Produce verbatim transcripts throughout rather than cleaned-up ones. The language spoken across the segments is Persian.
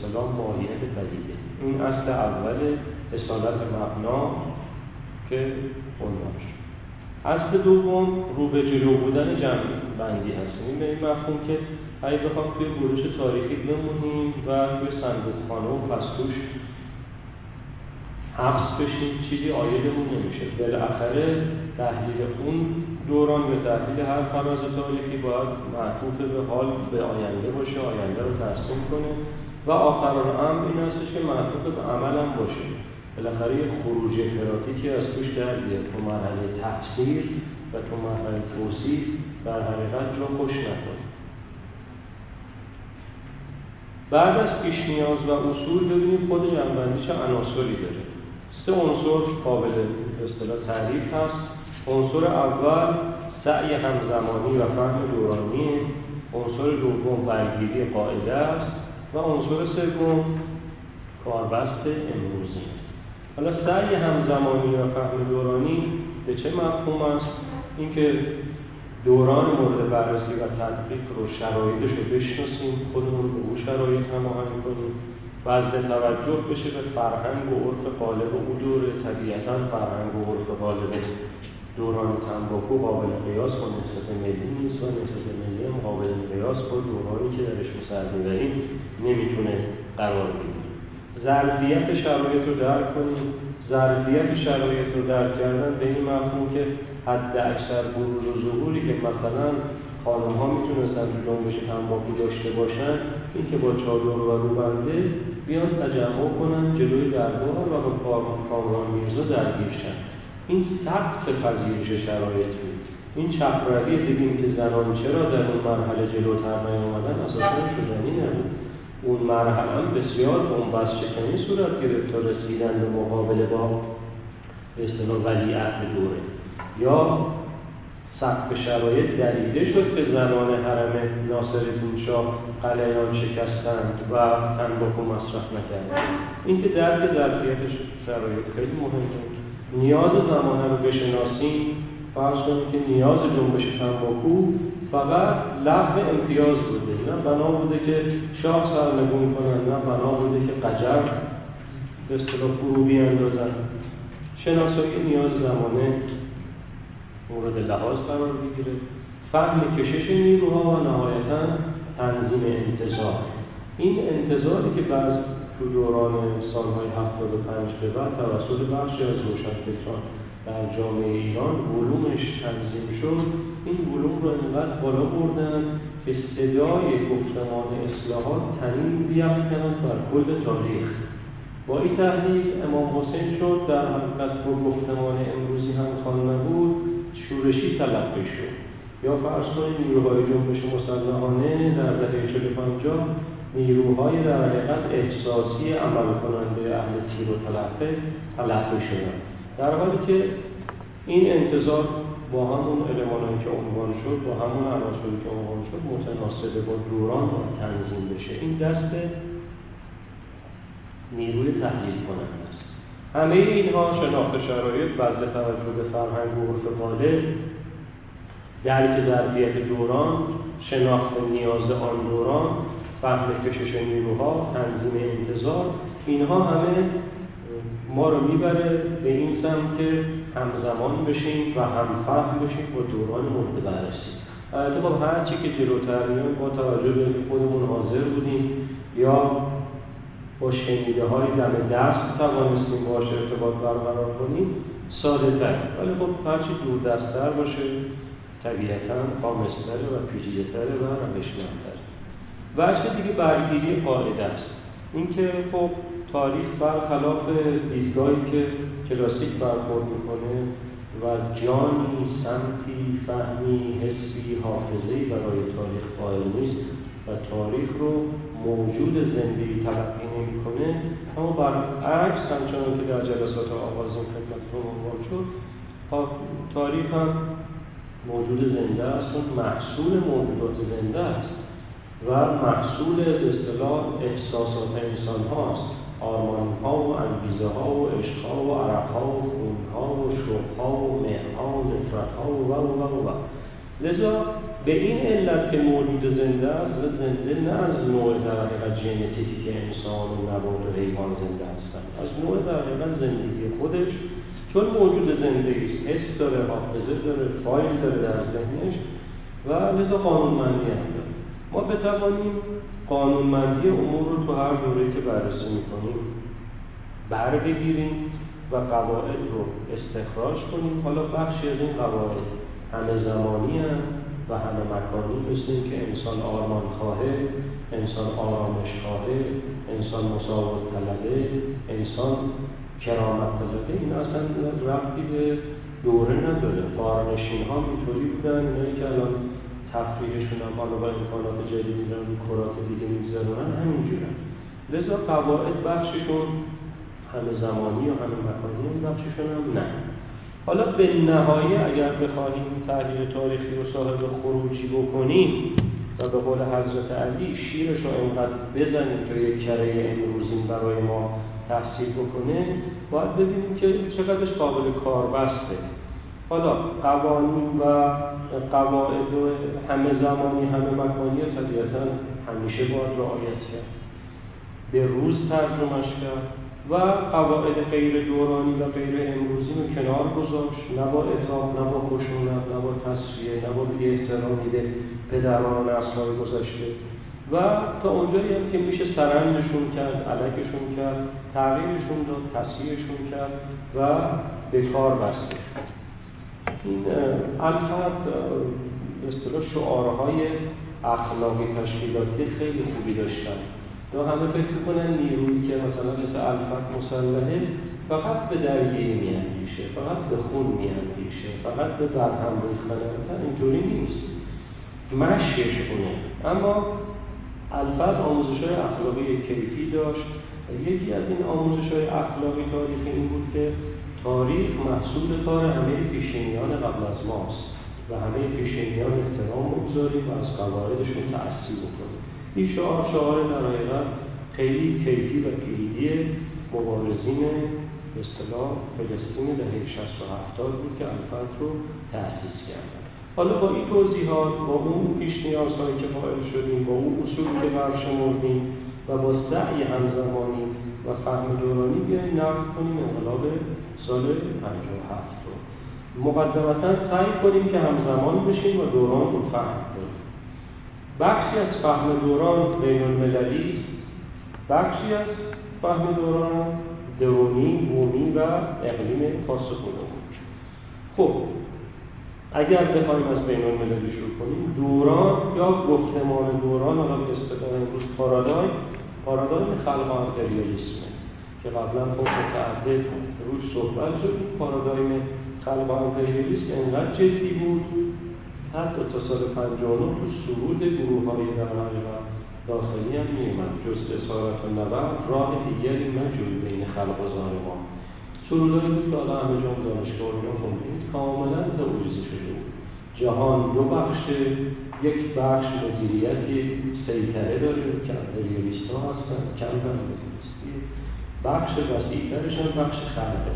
اصطلاح مایه بدیده. این اصل اول اصالت مبنا که قلنا شد. اصل دوم رو به جلو بودن جمع بندی هست. این به این مفهوم که اگه بخوام توی گروش تاریخی بمونیم و توی صندوقخانه و پستوش حبس بشیم چیزی عایدمون نمیشه. بالاخره تحلیل اون دوران به تحلیل هر فراز تاریخی باید معطوف به حال به آینده باشه، آینده رو ترسیم کنه و آخرالامر این هستش که معطوف به عمل هم باشه. بالاخره یه خروج افراطی که از توش در بیاد تو مرحله تفسیر و تو مرحله توصیف در حقیقت جا خوش نکنه. بعد از پیش نیاز و اصول ببینیم خود جنبندی چه عناصری داره. سه عنصر قابل به اصطلاح تعریف هست. عنصر اول سعی همزمانی و فهم دورانی، عنصر دوم برگیری قاعده است و عنصر سوم کاربست امروزی. حالا سعی همزمانی و فهم دورانی به چه مفهوم است؟ اینکه دوران مورد بررسی و تطبیق رو شرایطش رو بشناسیم، خودمون به اون شرایط هماهنگ کنیم و از توجه بشه به فرهنگ و عرف غالب اون دوره. طبیعتاً فرهنگ و عرف غالب دوران تنباکو قابل قیاس با نسبت ملی نیست و نسبت ملی هم قابل قیاس با دورانی که درش سر می‌بریم نمیتونه قرار بگیره. ظرفیت شرایط رو درک کنیم. ظرفیت شرایط رو درک کردن به این مفهوم که حد اکثر بروز و ظهوری که مثلا خانم ها میتونستن تو جنبش تنباکو داشته باشن این که با چادر و روبنده بیان تجمع کنن جلوی دربار و با کامران میرزا درگیر شن. این سخت پذیرش شرایط بود. این چپروی دیدیم که زنان چرا در اون مرحله جلوتر نیامدن اساسا شدنی نبود. اون مرحله هم بسیار بنبست شکنی صورت گرفت تا رسیدن به مقابله با به اصطلاح ولیعهد دوره. یا سقف شرایط دریده شد که زنان حرم ناصرالدین شاه قلیان شکستند و تنباکو مصرف نکردند. این که درک ظرفیت شرایط خیلی مهمه. نیاز زمانه رو بشناسیم. فرض کنیم که نیاز جنبش تنباکو فقط لغو امتیاز بوده، نه بنا بوده که شاه سرنگون کنند، نه بنا بوده که قجر به اصطلاح فرو بیاندازند. شناسایی نیاز زمانه مورد لحاظ قرار بگیره. فهم کشش نیروها و نهایتاً تنظیم انتظار. این انتظاری که بعض تو دوران سالهای هفتاد و پنج به بعد توسط بخشی از روشنفکران در جامعه ایران علومش تنظیم شد، این علوم رو انقدر بالا بردن که صدای گفتمان اصلاحات تنین بیفکنند بر کل تاریخ. با این تحلیل امام حسین شد در حقیقت با گفتمان امروزی هم خانه بود شورشی تلقی شد. یا فرض کنید نیروهای جنبش مسلحانه در دهه چهل و پنجاه نیروهای در حقیقت احساسی عمل کننده اهل تیر و تلقی تلقی شدند، در حالی که این انتظار با همون المان‌هایی که عنوان شد، با همون عناصری که عنوان شد متناسب با دوران و تنظیم بشه. این دست نیروی تحلیل کننده است. همه اینها شناخت شرایط، وضع توجه به فرهنگ و عرف غالب، درک ظرفیت دوران، شناخت نیاز آن دوران، فهم کشش نیروها، تنظیم انتظار، اینها همه ما رو میبره به این سمت که همزمان بشیم و همفهم بشیم با دوران مورد بررسی. البته خب هرچی که جلوتر میایم با توجه به اینکه خودمون حاضر بودیم یا با شنیده های دم دست توانستیم باهاش ارتباط برقرار کنیم ساده تر، ولی خب هرچی دوردست‌تر باشه طبیعتاً خامس‌تره و پیچیده‌تره و روشمندتره. وجه دیگه برگیری قاعده است. اینکه خب تاریخ برخلاف دیدگاهی که کلاسیک برخورد میکنه و جانی، سمتی، فهمی، حسی، حافظه‌ای برای تاریخ قائل نیست و تاریخ رو موجود زندگی تلقی نمی‌کنه، اما برعکس همچنان که در جلسات آغازین خدمتتون عنوان شد تاریخ هم موجود زنده است و محصول موجودات زنده است و محصول به اصطلاح احساسات انسان هاست، آرمان ها و انگیزه ها و عشق ها و عرق ها و خون ها و شوق ها و مهر ها و نفرت ها و و و و لذا به این علت که موجود زنده است و زنده نه از نوع در حقیقت ژنتیکی که انسان و نبات و حیوان زنده هستند، از نوع در حقیقت زندگی خودش، چون موجود زنده است، حس داره، حافظه داره، فایل داره در ذهنش و لذا قانونمندی هم داره. ما بتوانیم قانونمندی امور رو تو هر دوره‌ای که بررسی می‌کنیم بر بگیریم و قواعد رو استخراج کنیم. حالا بخشی از این قواعد همه زمانی هست و همه مکانی، مثل که انسان آرمان خواهه، انسان آرامش خواهه، انسان مساوات طلبه، انسان کرامت طلبه. این اصلا ربطی به دوره نداره. فارنشین ها اینطوری بودن، اینایی که الان تفریحشون هم حالا با امکانات جدید میرن و کرات دیگه میگذرونن همینجورن. لذا قواعد بخششون همه زمانی و همه مکانی، بخششون هم نه. حالا به نهایی اگر بخواهیم تحلیل تاریخی رو صاحب خروجی بکنیم و به قول حضرت علی شیرش رو اینقدر بزنیم تا یک کره امروزین برای ما تفسیر بکنه، باید ببینیم که چقدرش قابل کار بسته. حالا قوانین و قواعد و همه زمانی همه مکانی طبیعتا همیشه باید رعایت کرد، به روز ترجمهش کرد و قواعد غیر دورانی و غیر امروزی رو کنار گذاشت. نه با اطلاق، نه با خشونت، نه با تصفیه، نه با بی احترامی به پدران و اصلای گذاشته و تا اونجایی هم که میشه سرنجشون کرد، علکشون کرد، تغییرشون داد، تصفیهشون کرد و به کار بسته. این الحد به اصطلاح شعارهای اخلاقی تشکیلاتی خیلی خوبی داشتن. یا همه فکر کنن نیرویی که مثلا مثل الفت مسلحه فقط به درگیری میاندیشه، فقط به خون میاندیشه، فقط به برهم ریختن، اینطوری نیست. مشیش کنه. اما الفت آموزش‌های اخلاقی کیفی داشت. یکی از این آموزش‌های اخلاقی تاریخی این بود که تاریخ محصول کار همه پیشینیان قبل از ماست و همه پیشینیان احترام بگذاریم و از قواعدشون تأثیر بکنیم. این شعار شعار در حقیقت خیلی کیفی و کلیدی مبارزین به اصطلاح فلسطین دهه شصت و هفتاد بود که الفت رو تأسیس کردن. حالا با این توضیحات، با اون پیش نیازهایی که قائل شدیم، با اون اصولی که برشمردیم و با سعی همزمانی و فهم دورانی بیاییم نقد کنیم انقلاب سال پنجاه و هفت رو. مقدمتا سعی کنیم که همزمان بشیم و دوران رو فهم کنیم. بخشی از فهم دوران بین المللی، بخشی از فهم دوران درونی، بومی و اقلیم خاص خودمون. خب اگر بخوایم از بین المللی شروع کنیم، دوران یا گفتمان دوران، حالا به اصطلاح امروز پارادایم، پارادایم خلق امپریالیسمه که قبلا خود متعدد روش صحبت شد. پارادایم خلق امپریالیسم انقدر جدی بود حتی تا سال پنجاه و نه تو سرود گروه های درمانی و داخلی هم میومد. جز اسارت و نبرد راه دیگری نجوری بین خلق و ظاهر ما. سرود هایی بود که حالا همه جام دانشگاه و اینا خوندید، کاملا تبعیضی شده بود. جهان دو بخشه، یک بخش مدیریت سیطره داره که امپریالیست ها هستن، کمپ امپریالیستی، بخش وسیع‌ترش هم بخش خلقه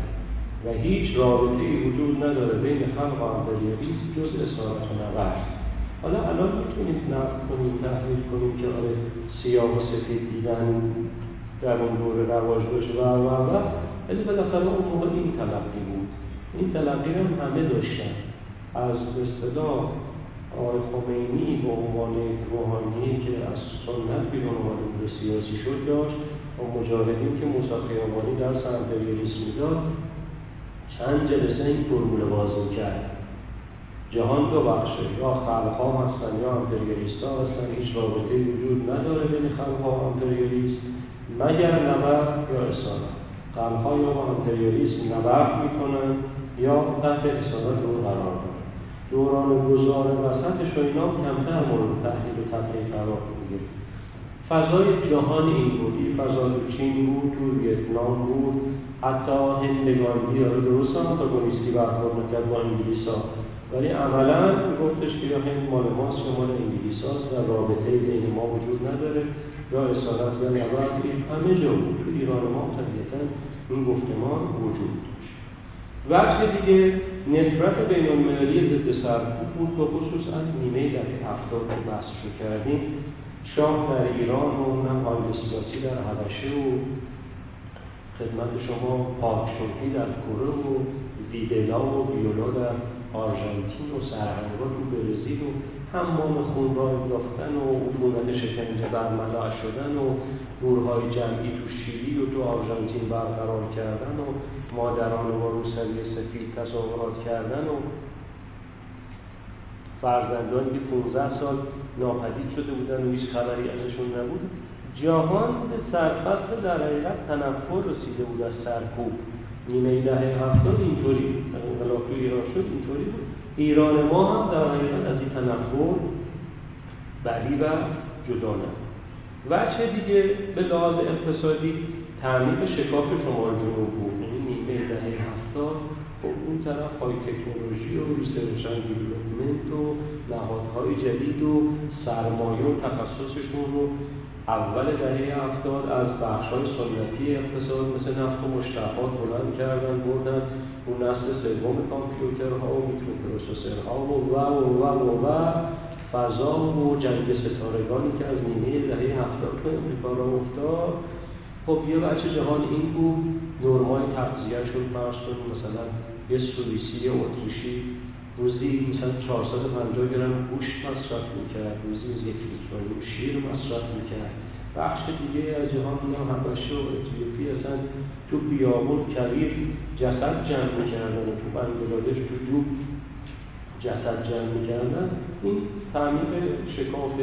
و هیچ رابطه‌ای وجود نداره بین خلق و امپریالیسم جز اسارت و نبرد. حالا الان میتونید نقد کنید، تحلیل کنید که آره سیاه و سفید دیدن در اون دوره رواج داشت و و و ولی بالاخره اون موقع این تلقی بود. این تلقی هم همه داشتن. از اصطلاح آقای خمینی به عنوان روحانی که از سنت بیرون اومده بود، سیاسی شد داشت و مجاهدین که موسی خیابانی درس امپریالیسم میداد چند جلسه این فرمول واضح کرد. جهان دو بخشه، یا خلق ها هستن یا امپریالیست ها هستن، هیچ رابطه‌ای وجود نداره بین خلق ها و امپریالیست مگر نبرد یا اسارت. خلق ها یا امپریالیست نبرد میکنن یا تحت اسارت رو قرار دارن. دوران گذار وسطش و اینا کمتر مورد تحلیل و تفکر قرار میگیره. فضای جهان این بود، فضای چین بود، تو ویتنام بود، حتی هندگاندی ها رو درست هم آنتاگونیستی برخورد میکرد با انگلیس‌ها، ولی عملا گفتش که یا هند مال ماست یا مال انگلیس هاست و رابطه بین ما وجود نداره یا اسارت و نبرد. همه جا بود، تو ایران ما طبیعتا این گفتمان وجود داشت. بخش دیگه نفرت بین‌المللی ضد سرکوب بود، به خصوص از نیمه دهه هفتاد که بحثشو کردیم، شاه در ایران و اونم آیل سیاسی در حبشه و خدمت شما پاکشوکی در کره و ویدلا و ویولا در آرژانتین و سرهنگات و برزیل و حمام خون را انداختن و عفونت شکنج برملا شدن و گورهای جمعی تو شیلی و تو آرژانتین برقرار کردن و مادران و روسری سفید تظاهرات کردن و فرزندانی که پانزده سال ناپدید شده بودن و هیچ خبری ازشون نبود. جهان به سرفصل در حقیقت تنفر رسیده بود از سرکوب. نیمه دهه هفتاد اینطوری بود، انقلاب تو ایران شد اینطوری بود. ایران ما هم در حقیقت از این تنفر بری و جدا نبود. وجه دیگه به لحاظ اقتصادی تعمیق شکاف شمال جنوب بود. یعنی نیمه دهه هفتاد خب اون طرف های تکنولوژی و ریسرچ دیولپمنت و نهادهای جدید و سرمایه و تخصصشون رو اول دهه هفتاد از بخش‌های سنتی اقتصاد مثل نفت و مشتقات بلند کردن، بردن اون نسل سوم کامپیوترها و میکروپروسسورها و و و و و فضا و جنگ ستارگانی که از نیمه دهه هفتاد به امریکا راه افتاد. خب یه بچه جهان این بود، نرمای تغذیه‌شون فرض کنید مثلا یه سوئیسی یا اتریشی روزی مثلا چهارصد و پنجاه گرم گوشت مصرف میکرد، روزی از یک لیتر شیر مصرف میکرد. بخش دیگه از جهان اینا حبشه و اتیوپی اصلا تو بیابون کبیر جسد جمع میکردن، تو بنگلادش تو دوب جسد جمع میکردن. این تعمیق شکاف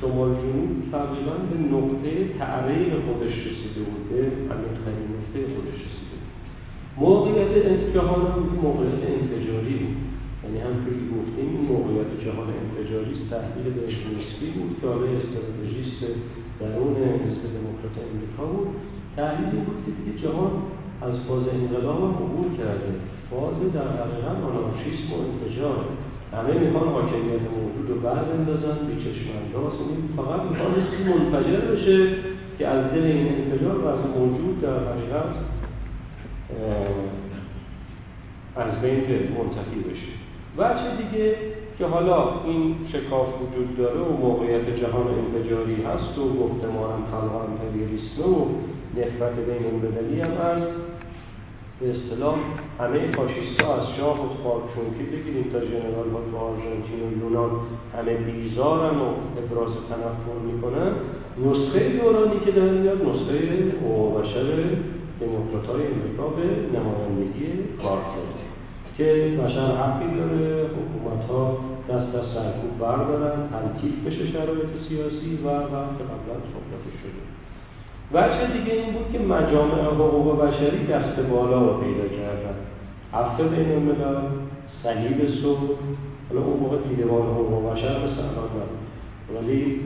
شمال جنوب تقریبا به نقطه تعریق خودش رسیده بود، به همین نقطه خودش رسیده بود. موقعیت جهان هم موقعیت انفجاری بود، یعنی همونطور که گفتیم موقعیت جهان انفجاری است، تحویل بهش نسبی بود که آقای استراتژیست درون حزب دموکرات امریکا بود، تحلیلی بود که دیگه جهان از فاز انقلاب هم عبور کرده، فاز در حقیقت آنارشیسم و انفجار، همه میخوان حاکمیت موجود رو بربندازن، بیچشم‌انداز، این فقط میخوان چیزی منفجر بشه که از دل این انفجار و از موجود در حقیقت از بین منتفی بشه. وجه دیگه که حالا این شکاف وجود داره و موقعیت جهان انفجاری هست و گفتمان خلق امپریالیسم و نفرت بین‌المللی هم هست، به اصطلاح همه فاشیست‌ها از شاه و پاکشونکی بگیریم تا ژنرال‌ها تو آرژانتین و یونان همه بیزارن و ابراز تنفر میکنن. نسخه دورانی که در میاد نسخه حقوق بشر دموکرات‌های امریکا به نمایندگی کارکرد که بشر حقی داره، حکومت‌ها دست از سرکوب بردارن، تلطیف بشه شرایط سیاسی و وقت قبلا صحبتش شده. وجه دیگه این بود که مجامع حقوق بشری دست بالا رو پیدا کردن، هفته بین‌الملل، صلیب صلح، حالا اون موقع دیدبان حقوق بشر مثل الان نبود ولی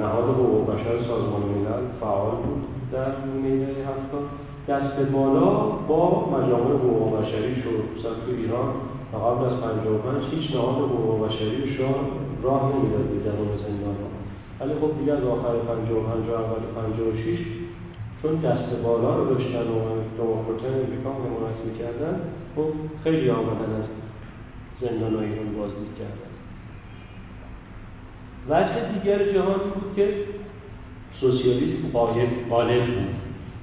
نهاد حقوق بشر سازمان ملل فعال بود در نیمه هفتاد. دست بالا با مجامع حقوق بشری شد، مثلا تو ایران تا قبل از پنجاه و پنج هیچ نهاد حقوق بشری شاه راه نمیداد به درون زندان‌ها، ولی خب دیگه از آخر پنجاه و پنج و اول پنجاه و شش چون دست بالا رو داشتن و دموکرات‌های امریکا حمایت می‌کردن، خب خیلی آمدن از زندان‌های ایران بازدید کردن. وجه دیگر جهان بود که سوسیالیسم غالب بود،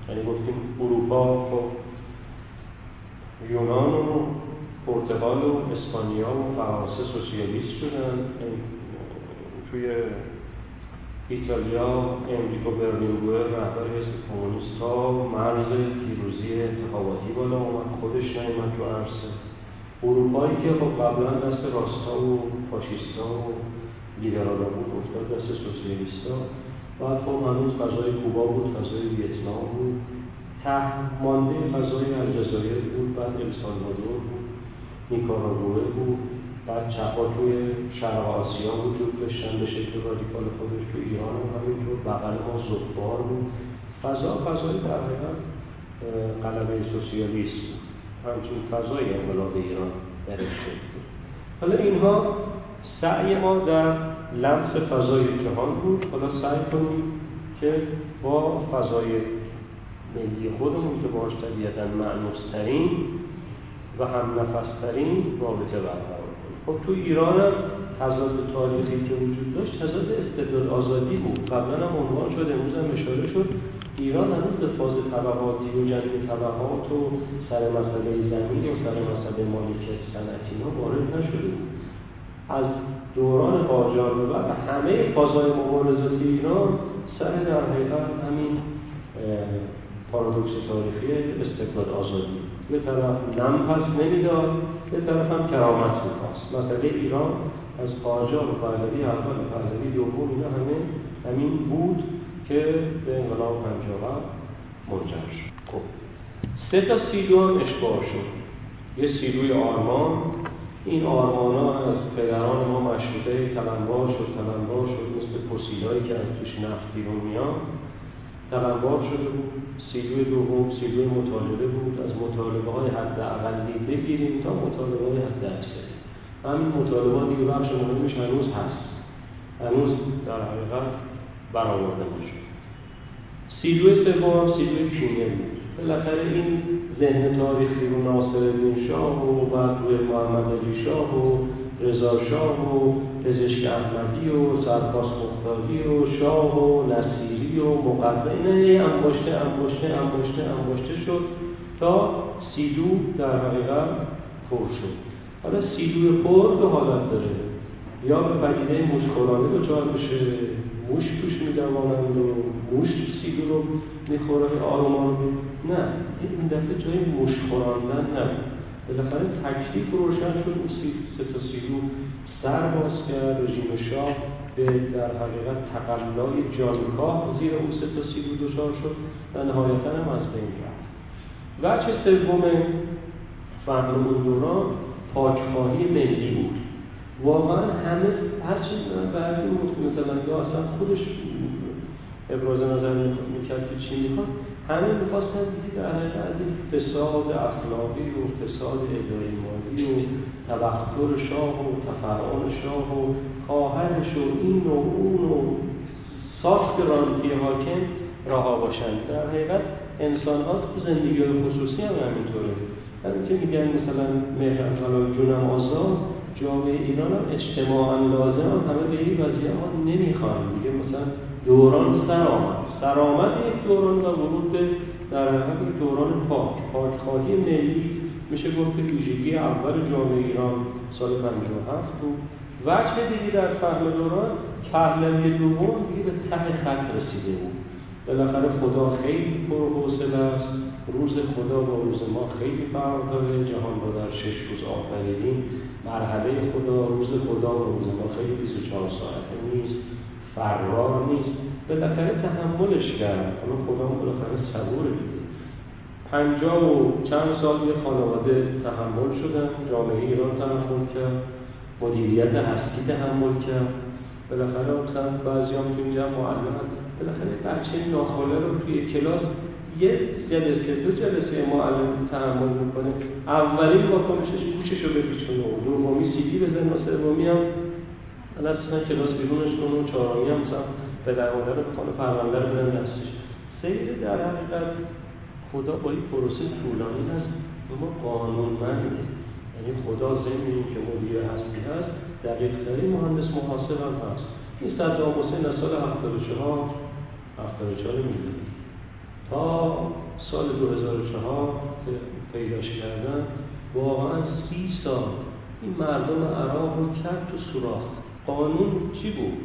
یعنی گفتیم اروپا و یونان و پرتغال و اسپانیا و فرانسه سوسیالیست شدن، توی ایتالیا امریکو برلینگوئر رهبر حزب کمونیست‌ها مرز پیروزی انتخاباتی بالا اومد، خودش نیامد تو عرصه. اروپایی که خب قبلا دست راستا و فاشیستا و لیبرالا بود افتاد دست سوسیالیستا. بعد خب هنوز فضای کوبا بود، فضای ویتنام بود، ته مانده فضای الجزایر بود، بعد السالوادور بود، نیکاراگوئه بود، بعد چپا توی شرق آسیا وجود داشتن به شکل رادیکال خودش، تو ایران هم همینطور، بغل ما زغبار بود. فضا فضای در حقیقت غلبه سوسیالیست بود، همچون فضای انقلاب ایران درش شکل بود. حالا اینها سعی ما در لمس فضای جهان بود، حالا سعی کنیم که با فضای ملی خودمون که باش طبیعتاً معنوسترین و هم نفسترین رابطه برقرار کنیم. خب تو ایران هم تضاد تاریخی که وجود داشت تضاد استبداد آزادی بود. قبلا هم عنوان شد، امروز هم اشاره شد، ایران هنوز به فاز طبقاتی و جنگ طبقات و سر مسئله زمین و سر مسئله مالکیت صنعتی ها وارد نشده. از دوران قاجار به بعد همه فازهای مبارزاتی ایران سر در حقیقت همین پارادوکس تاریخی استبداد آزادی، یه طرف نم پس نمیداد، یه طرف هم کرامت می‌خواست. مسئله ایران از قاجار و پهلوی اول، پهلوی دوم، اینا همه همین بود که به انقلاب پنجاه و هفت منجر شد. خب سه تا سیلو هم اشباع شد. یه سیلوی آرمان، این آرمان ها از پدران ما مشروطه تلمبار شد، تلمبار شد مثل پسیلایی که از توش نفت بیرون میاد، تلمبار شده بود. سیلوی دوم سیلوی مطالبه بود، از مطالبه های حد اقلی بگیریم تا مطالبه های حد اکثری. همین مطالبه ها دیگه بخش مهمش هنوز هست، هنوز در حقیقت برآورده میشه. سیلوی سوم سیلوی کینه بود. بالاخره این ذهن تاریخی رو ناصرالدین شاه و بعد روی محمد علی شاه و رضا شاه و پزشک احمدی و سرپاس مختاری و شاه و نصیری و مقدم، اینا انباشته انباشته انباشته انباشته شد تا سیلو در حقیقت پر شد. حالا سیلوی پر به حالت داره، یا به پدیده موشخورانه دچار بشه، موش توش میدوانند و موش سیلو رو میخورن آرمان، نه این دفعه جای موش خوراندن نبود. بالاخره تکلیف روشن شد، اون سه تا سیلو سر باز کرد، رژیم شاه به در حقیقت تقلای جانکاه زیر اون سه تا سیلو دچار شد و نهایتاً هم از بین رفت. وجه سوم فهم اون دوران پاکخواهی ملی بود. واقعا همه هرچی بعضی مثلا یا اصلا خودش ابراز نظر میکرد که چی میخواد، همه میخواستن دیگه در حقیقت فساد اخلاقی و فساد اداری مالی و تبختر شاه و تفرعان شاه و خواهرش و این و اون و ساخت رانتی حاکم رها باشند. در حقیقت انسان ها تو زندگی خصوصی هم همینطوره، همین که میگن مثلا مهرم طلال جونم آزاد، جامعه ایران هم اجتماعاً لازم هم همه به این وضعیه ها نمیخوان. میگه مثلا دوران سرآمد، سرآمد یک دوران و ورود به در حقیقت یک دوران پاک، پاکخواهی ملی میشه گفت که ویژگی اول جامعه ایران سال پنجاه و هفت بود. وجه دیگه در فهم دوران پهلوی دوم دیگه به ته خط رسیده بود. بالاخره خدا خیلی پرحوصله است، روز خدا با روز ما خیلی فرق داره، جهان را در شش روز آفریدیم، مرحله خدا روز خدا با روز ما خیلی بیست و چهار ساعته نیست، فرار نیست. بالاخره تحملش کرد، حالا خدا هم بالاخره صبوره دیده. پنجاه و چند سال یه خانواده تحمل شدن، جامعه ایران تحمل کرد، مدیریت هستی تحمل کرد. بالاخره مثلا بعضی هم توی اینجا معلم هست، بالاخره بچه ناخاله رو توی کلاس یه جلسه دو جلسه معلم تحمل میکنه، اولین واکنشش گوشش رو بپیچونه، دومی سیدی بزنه، سومی هم مثلا کلاس بیرونش کنه و چهارمی هم مثلا پدر مادر رو بخونه پرونده رو بدن دستش. سیر در حقیقت خدا با این پروسه طولانی هست، اما قانونمنده، یعنی خدا ضمن اینکه مدیر هستی هست دقیق‌ترین مهندس محاسب هم هست. این صدام حسین از سال هفتاد و چهار هفتاد و چهار میلیون تا سال دو هزار و چهار که پیداش کردن، واقعا سی سال این مردم عراق رو کرد تو سوراخ. قانون چی بود؟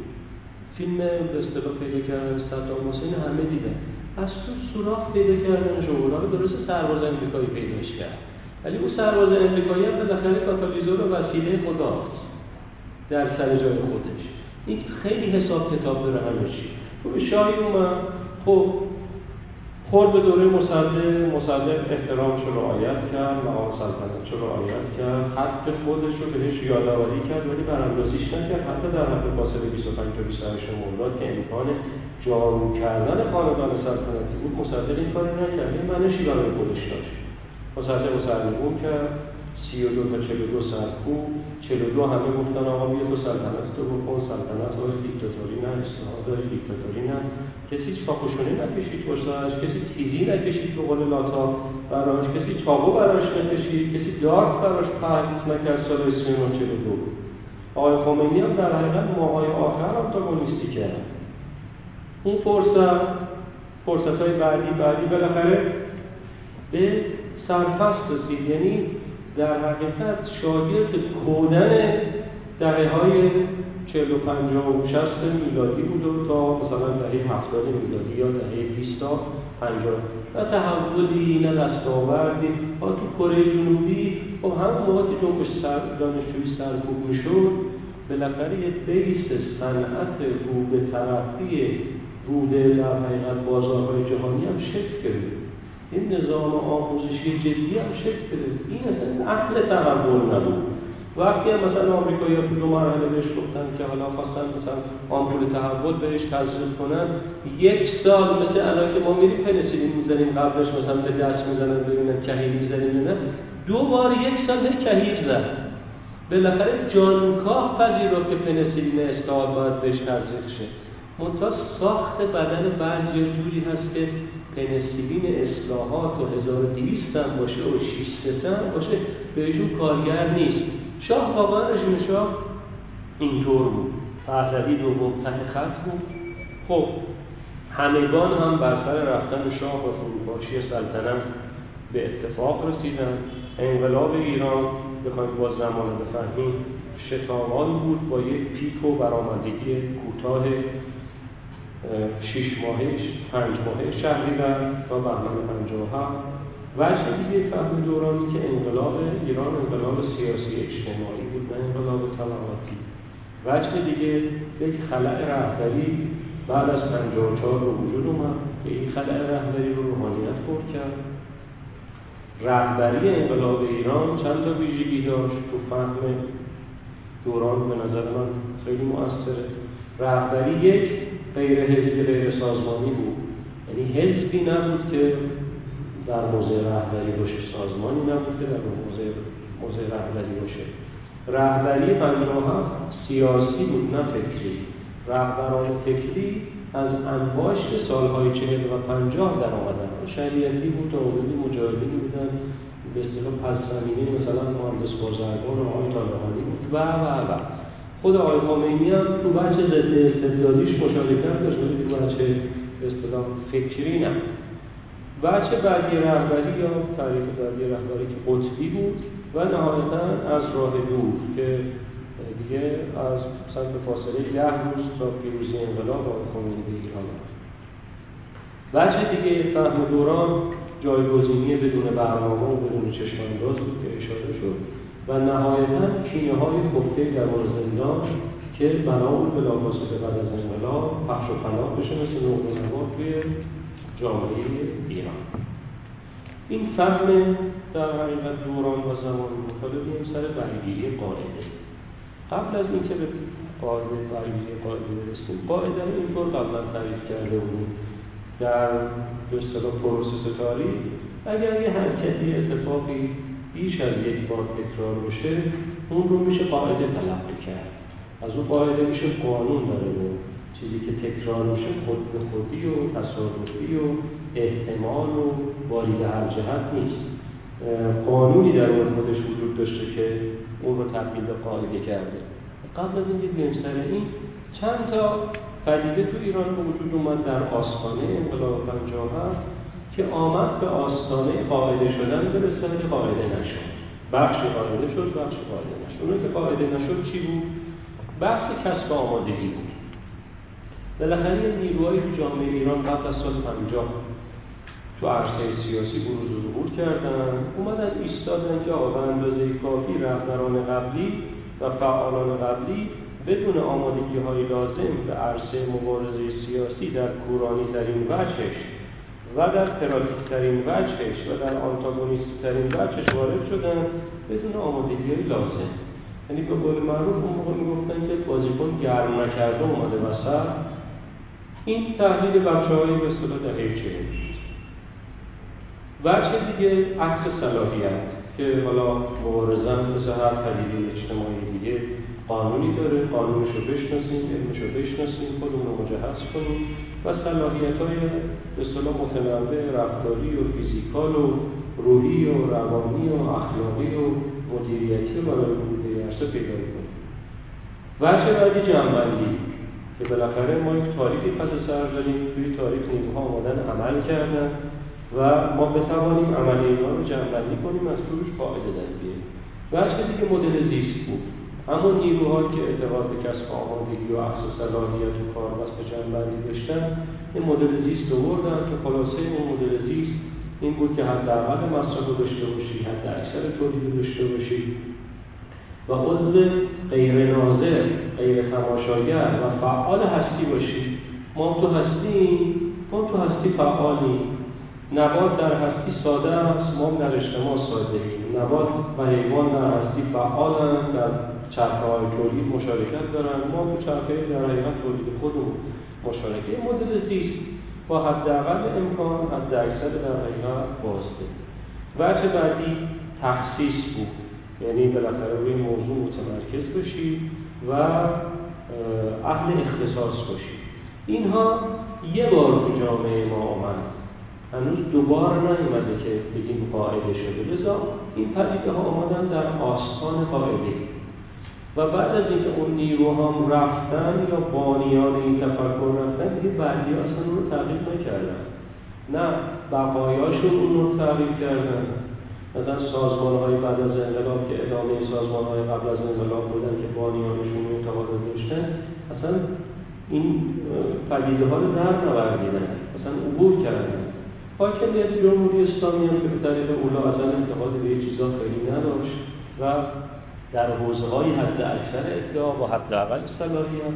فیلم به اصطلاح پیدا کردن صدام حسین همه دیدن، از تو سوراخ پیدا کردنش اولا درست سرباز امریکایی پیداش کرد، ولی اون سرباز امریکایی هم بالاخره کاتالیزور و وسیله خداست در سر جای خودش. این خیلی حساب کتاب داره همه چی. خب شاهی اومد، خب خورد به دوره مصدق، مصدق احترامش رو رعایت کرد، مقام سلطنتش رو رعایت کرد، حق خودش رو بهش یادآوری کرد ولی براندازیش نکرد، حتی در حد فاصله بیست و پنج تا بیست و هشت مرداد که امکان جارو کردن خاندان سلطنتی بود، مصدق این کاری نکرد، این معنیشی برای خودش داشت. مصدق سرنگون کرد، سی و دو تا چهل و دو سال خوب، چهل و دو همه گفتن آقا بیا تو سلطنت تو بکن، سلطنت های دیکتاتوری نه، اجتهادهای دیکتاتوری نه، کسی چاپوشونی نکشید پشتش، کسی تیزی نکشید به قول لاتا براش، کسی چاقو براش نکشید، کسی دارت براش پهلویت نکرد. سال اسمه ما چهل و دو آقای خمینی هم در حقیقت ماهای آخر آنتاگونیستی کردن. اون فرصت فرصت های بعدی بعدی بالاخره به سرفست رسید، یعنی در حقیقت شاگرد کودن دهه های چهل و پنجاه و شصت میلادی بود و تا مثلا دهه هفتاد میلادی یا دهه بیست تا پنجاه نه تحولی نه دستاوردی. ها تو کره جنوبی خب هم موقع که جنبش دانشجویی سرکوب میشد بالاخره یه بیس صنعت رو به طرفی بوده در حقیقت بازارهای جهانی هم شکل کرده، این نظام آموزشی جدی هم شکل کرده، این اصلا اصل تحول نبود. وقتی هم مثلا آمریکایی ها تو دو مرحله بهش گفتن که حالا خواستن مثلا آمپول تحول بهش تزریق کنن، یک سال مثل الان که ما میریم پنسیلین میزنیم قبلش مثلا به دست میزنن ببینن کهیر میزنیم، نه دو بار یک سال به کهیر زد، بالاخره جانکاه پذیرفت که پنسیلین استعار باید بهش تزریق شه. منتها ساخت بدن بعضی جوری هست که پنسیلین اصلاحات و هزار و دویست هم باشه و ششصد هم باشه بهشون کارگر نیست. شاه واقعا رژیم شاه اینطور بود، پهلوی دوم ته خط بود. خب همگان هم بر سر رفتن شاه و فروپاشی سلطنت به اتفاق رسیدن. انقلاب ایران بخوایم باز زمان رو بفهمیم شتابان بود با یک پیک و برآمدگی کوتاه شش ماهش پنج ماهه شهریور تا بهمن پنجاه و هفت. وجه دیگه فهم دورانی که انقلاب ایران انقلاب سیاسی اجتماعی بود نه انقلاب طبقاتی. وجه دیگه یک خلأ رهبری بعد از پنجاه و چهار به وجود اومد که این خلأ رهبری رو روحانیت خورد کرد. رهبری انقلاب ایران چند تا ویژگی داشت تو فهم دوران به نظر من خیلی مؤثره. رهبری یک غیر حزبی غیر سازمانی بود، یعنی حزبی نبود که در موضع رهبری باشه، سازمانی نبود که در موضع موضع رهبری باشه. رهبری پنجاه و هفت سیاسی بود نه فکری. رهبران فکری از انباشت سالهای چهل و پنجاه در آمدن، شریعتی بود و عمودی مجاهدینی بودن به اصطلاح پس زمینه مثلا مهندس بازرگان و آقای طالقانی بود و و و خود آقای خمینی هم تو بچه ضد استبدادیش مشارکت داشت ولی تو بچه به اصطلاح فکری نه. بچه بعدی رهبری یا تعریف بعدی رهبری که قطبی بود و نهایتاً از راه دور که دیگه از سمت فاصله ده روز تا پیروزی انقلاب آقای خمینی به ایران آمد. بچه دیگه فهم دوران جایگزینی بدون برنامه و بدون چشمانداز بود که اشاره شد و نهایتاً کینه های گفته در زندان که بنابرای بلافاصله بعد از انقلاب پخش و پناه بشه مثل نقل نبات توی جامعه ایران. این فهم در حقیقت دوران و زمان مختلف این سر برگیری قاعده. قبل از اینکه به قاعده برگیری قاعده برسیم، قاعده رو اینطور قبلا تعریف کرده بود در به اصطلاح پروسس تاریخ اگر یه حرکتی اتفاقی بیش از یک بار تکرار بشه اون رو میشه قاعده تلقی کرد، از اون قاعده میشه قانون داره بود. چیزی که تکرار میشه خود به خودی و تصادفی و احتمال و وارد هر جهت نیست، قانونی در اون خودش وجود داشته که اون رو تبدیل به قاعده کرده. قبل از اینکه بریم سر این چند تا پدیده تو ایران به وجود اومد در آستانه انقلاب پنجاه و هفت که آمد به آستانه قاعده شدن برسه که قاعده نشد، بخش قاعده شد بخش قاعده نشد. اون که قاعده نشد چی بود؟ بحث کسب آمادگی بود. بالاخره نیروهای جامعه ایران قبل از سال پنجاه تو عرصه سیاسی بروز و ظهور کردن، اومدن ایستادن که آقا به اندازه کافی رهبران قبلی و فعالان قبلی بدون آمادگی‌های لازم به عرصه مبارزه سیاسی در کورانی‌ترین وجهش و در تراژیک‌ترین وجهش و در آنتاگونیست‌ترین وجهش وارد شدن بدون آمادگی‌های لازم. یعنی به قول معروف اون موقع می‌گفتن که بازیکن گرم نکرده اومده وسط. این تحلیل بچه‌های به اصطلاح دهه چهل. وجه دیگه عکس صلاحیت که حالا مبارزه مثل هر پدیده اجتماعی دیگه قانونی داره، قانونشو بشناسیم، علمشو بشناسیم، خودمون رو مجهز کنیم و صلاحیت‌های به اصطلاح متنوع رفتاری و فیزیکال و روحی و روانی و اخلاقی و مدیریتی رو برای بوده عرصه پیدا کنیم. وجه بعدی جمع‌بندی که بالاخره ما یک تاریخی پس سر داریم، توی تاریخ نیروها آمدن عمل کردن و ما بتوانیم عمل اینا رو جمع‌بندی کنیم، از توش فایده در بیاریم. وجه دیگه مدل زیست بود، اما نیروها که اعتقاد به کسب آمادگی و اخذ صلاحیت و کاربست جمع‌بندی داشتن، این مدل زیست رو آوردن که خلاصه این مدل زیست این بود که حداقل مصرف رو داشته باشی، حد اکثر تولید رو داشته باشی و عضو غیر ناظر، غیر تماشاگر و فعال هستی باشی. ما تو هستی، ما تو هستی فعالی. نبات در هستی ساده است، ما در اجتماع ساده ایم. نبات و حیوان در هستی فعالند، در چرخه های تولید مشارکت دارند، ما تو چرخه در حقیقت تولید خودمون مشارکت. مدل زیست با حداقل امکان، حد اکثر در حقیقت واسطه. وجه بعدی تخصیص بود، یعنی بالاخره روی موضوع متمرکز باشی و اهل اختصاص باشی. اینها یه بار تو جامعه ما آمد، هنوز دوبار نیومده که بگیم قاعده شده. لذا این پدیده ها آمدن در آستان قاعده و بعد از اینکه اون نیروهام رفتن یا بانیان این تفکر رفتن، دیگه بعدی اصلا اون رو تعریف نکردن، نه بقایاشون اون رو تعریف کردن. مثلا سازمان‌های بعد از انقلاب که ادامه سازمان‌های قبل از انقلاب بودن که بانیانشون رو تعارف داشتن، اصلا این پدیده ها رو در نوردیدن، اصلا عبور کردن. حاکمیت جمهوری اسلامی هم که به طریق اولا اصلا انتقاد به یه چیزا خیلی نداشت و در حوزه های حد اکثر ادعا و حد اقل صلاحیت،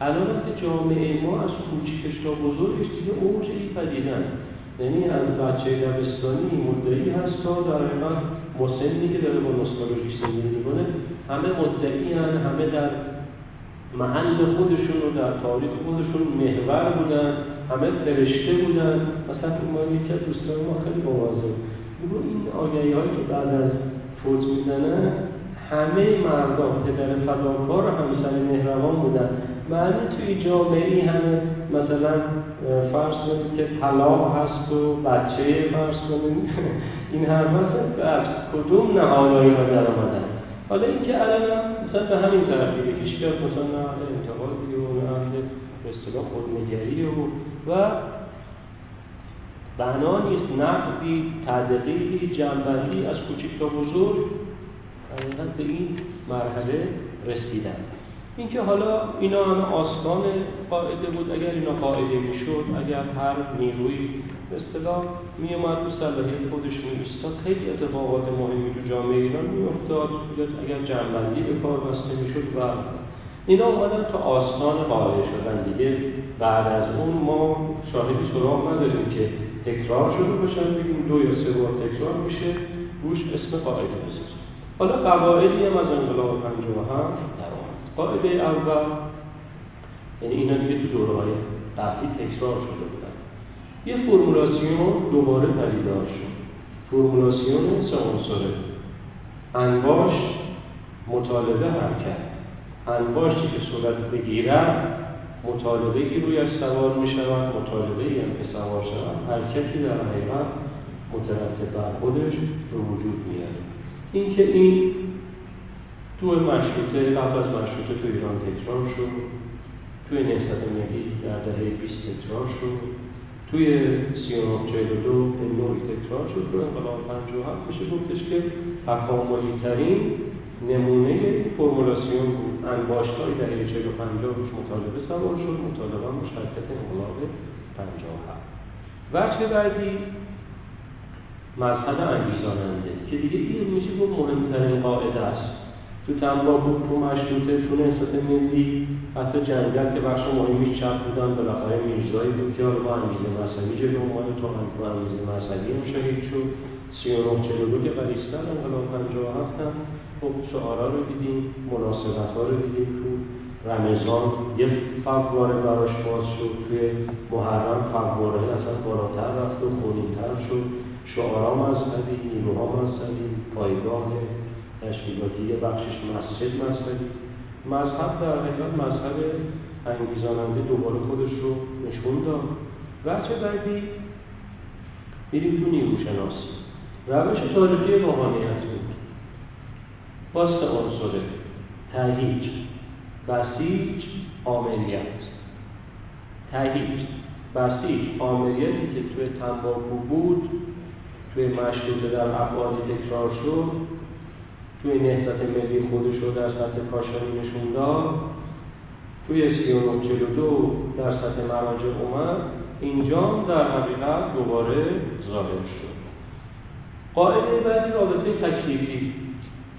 علامت جامعه ما از کوچیکش تا بزرگش دیگه اوج این پدیده است. یعنی از بچه دبستانی مدعی هست تا در حقیقت مسنی که داره با نوستالژی زندگی میکنه، همه مدعی هن، همه در محل خودشون و در تاریخ خودشون محور بودن، همه فرشته بودن. مثلا ما یکی از دوستان ما خیلی بامزه میگه این آگهی هایی که بعد از فوت میزنن همه مردم پدر فداکار و همسر مهربان بودن. معنی توی جامعه همه مثلا فرض کنید که طلاق هست و بچه، فرض کنید این هر مثلا به از کدوم نهالایی ها در آمدن. حالا این که الان مثلا به همین طرف دیگه هیچ کرد، مثلا نه اهل انتقادی و نه اهل به اصطلاح خودنگری و و بنا نیست نقدی، تدقیقی، جنبندی از کوچک تا بزرگ حقیقت به این مرحله رسیدن. اینکه حالا اینا همه آستان قاعده بود، اگر اینا قاعده می شد، اگر هر نیروی به اصطلاح می اومد رو صلاحیت خودش می ایستاد، خیلی اتفاقات مهمی تو جامعه ایران می افتاد. اگر جنبندی به کار بسته می شد و اینا اومدن تا آستان قاعده شدن. دیگه بعد از اون ما شاهدی سراغ نداریم که تکرار شده باشن، بگیم دو یا سه بار تکرار میشه روش اسم قاعده بزنیم. حالا قواعدی هم از انقلاب پنجاه و هفت در آمد. قاعده اول، یعنی اینا دیگه تو دوره‌های قبلی تکرار شده بودن، یه فرمولاسیون دوباره پدیدار شد. فرمولاسیون سه عنصره: انباش، مطالبه، حرکت. انباشی که صورت بگیرد، مطالبه‌ای رویش سوار می‌شود، مطالبه‌ای هم که سوار شود، حرکتی در حقیقت مترتب بر خودش به وجود میاد. اینکه این تو مشروطه، قبل از مشروطه تو ایران تکرار شد، توی نهضت ملی در دهه بیست تکرار شد، توی سی و نه چهل و دو به نوعی تکرار شد، تو انقلاب پنجاه و هفت میشه گفتش که تکاملی‌ترین نمونه فرمولاسیون بود. انباشت‌های دهه چهل و پنجاه روش مطالبه سوار شد، مطالبه هم مشارکت انقلاب پنجاه و هفت. وجه بعدی مذهب انگیزاننده که دیگه این میشه بود مهمترین قاعده است. تو تنباکو، تو مشروطه، تو نهضت ملی، حتی جنگل که بخش مهمی چپ بودن، بالاخره میرزایی بود که حالا با انگیزه مذهبی جلو اومد، تا با انگیزه مذهبی هم شهید شد. سی و نه چهل و دو که بریستن، انقلاب پنجاه و هفت هم خب شعارها رو دیدیم، مناسبت‌ها رو دیدیم. تو رمضان یک فواره براش باز شد، توی محرم فواره اصلا بالاتر رفت و خونین‌تر شد. شعارها مذهبی، نیروها مذهبی، پایگاه تشکیلاتی بخشش مسجد مذهبی. مذهب در حقیقت مذهب انگیزاننده دوباره خودش رو نشون داد. بچه بعدی میریم تو نیروشناسی. روش تاریخی روحانیت بود. باست عنصره، تهییج، بسیج، عاملیت. تهییج، بسیج، عاملیتی که توی تنباکو بود، توی مشروطه در افعال تکرار شد، توی نهضت ملی خودش رو در سطح کاشانی نشون داد، توی سی و نه چهل و دو در سطح مراجع اومد. اینجا در حقیقت دوباره ظاهر شد. قاعده بعدی رابطه تکلیفی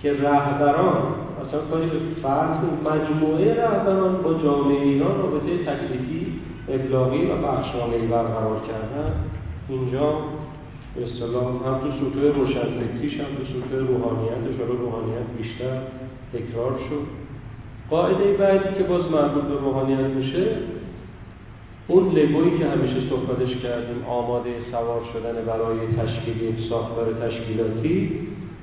که رهبران اصلا کاری فرد مجموعه رهبران با جامعه ایران رابطه تکلیفی ابلاغی و بخشنامه‌ای برقرار کردن. اینجا به اصطلاح هم تو سطوح روشنفکریش هم تو سطوح روحانیتش و روحانیت بیشتر تکرار شد. قاعده بعدی که باز مربوط به روحانیت میشه اون لبویی که همیشه صحبتش کردیم، آماده سوار شدن برای تشکیل ساختار تشکیلاتی.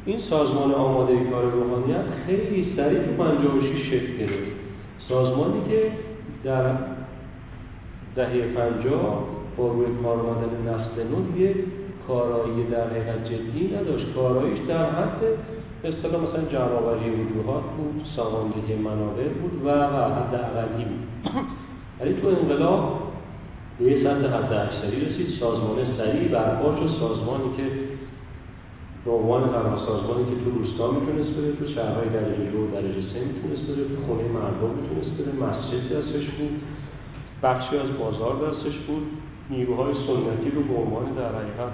این سازمان آماده کار روحانیت خیلی سریع تو پنجاه و شش شکل گرفت. سازمانی که در دهه پنجاه با روی کار آمدن نسل نو یه کارایی در حقیقت جدی نداشت. کاراییش در حد به اصطلاح مثلا جمع‌آوری وجوهات بود، ساماندهی منابع بود و حد اقلی بود. ولی تو انقلاب به یه سطح حد اکثری رسید. سازمان سریع برپا شد. سازمانی که به عنوان تنها سازمانی که تو روستا میتونست بره، تو شهرهای درجه دو و درجه سه میتونست بره، تو خونه مردم میتونست بره. مسجد دستش بود، بخشی از بازار دستش بود، نیروهای سنتی رو به عنوان در حقیقت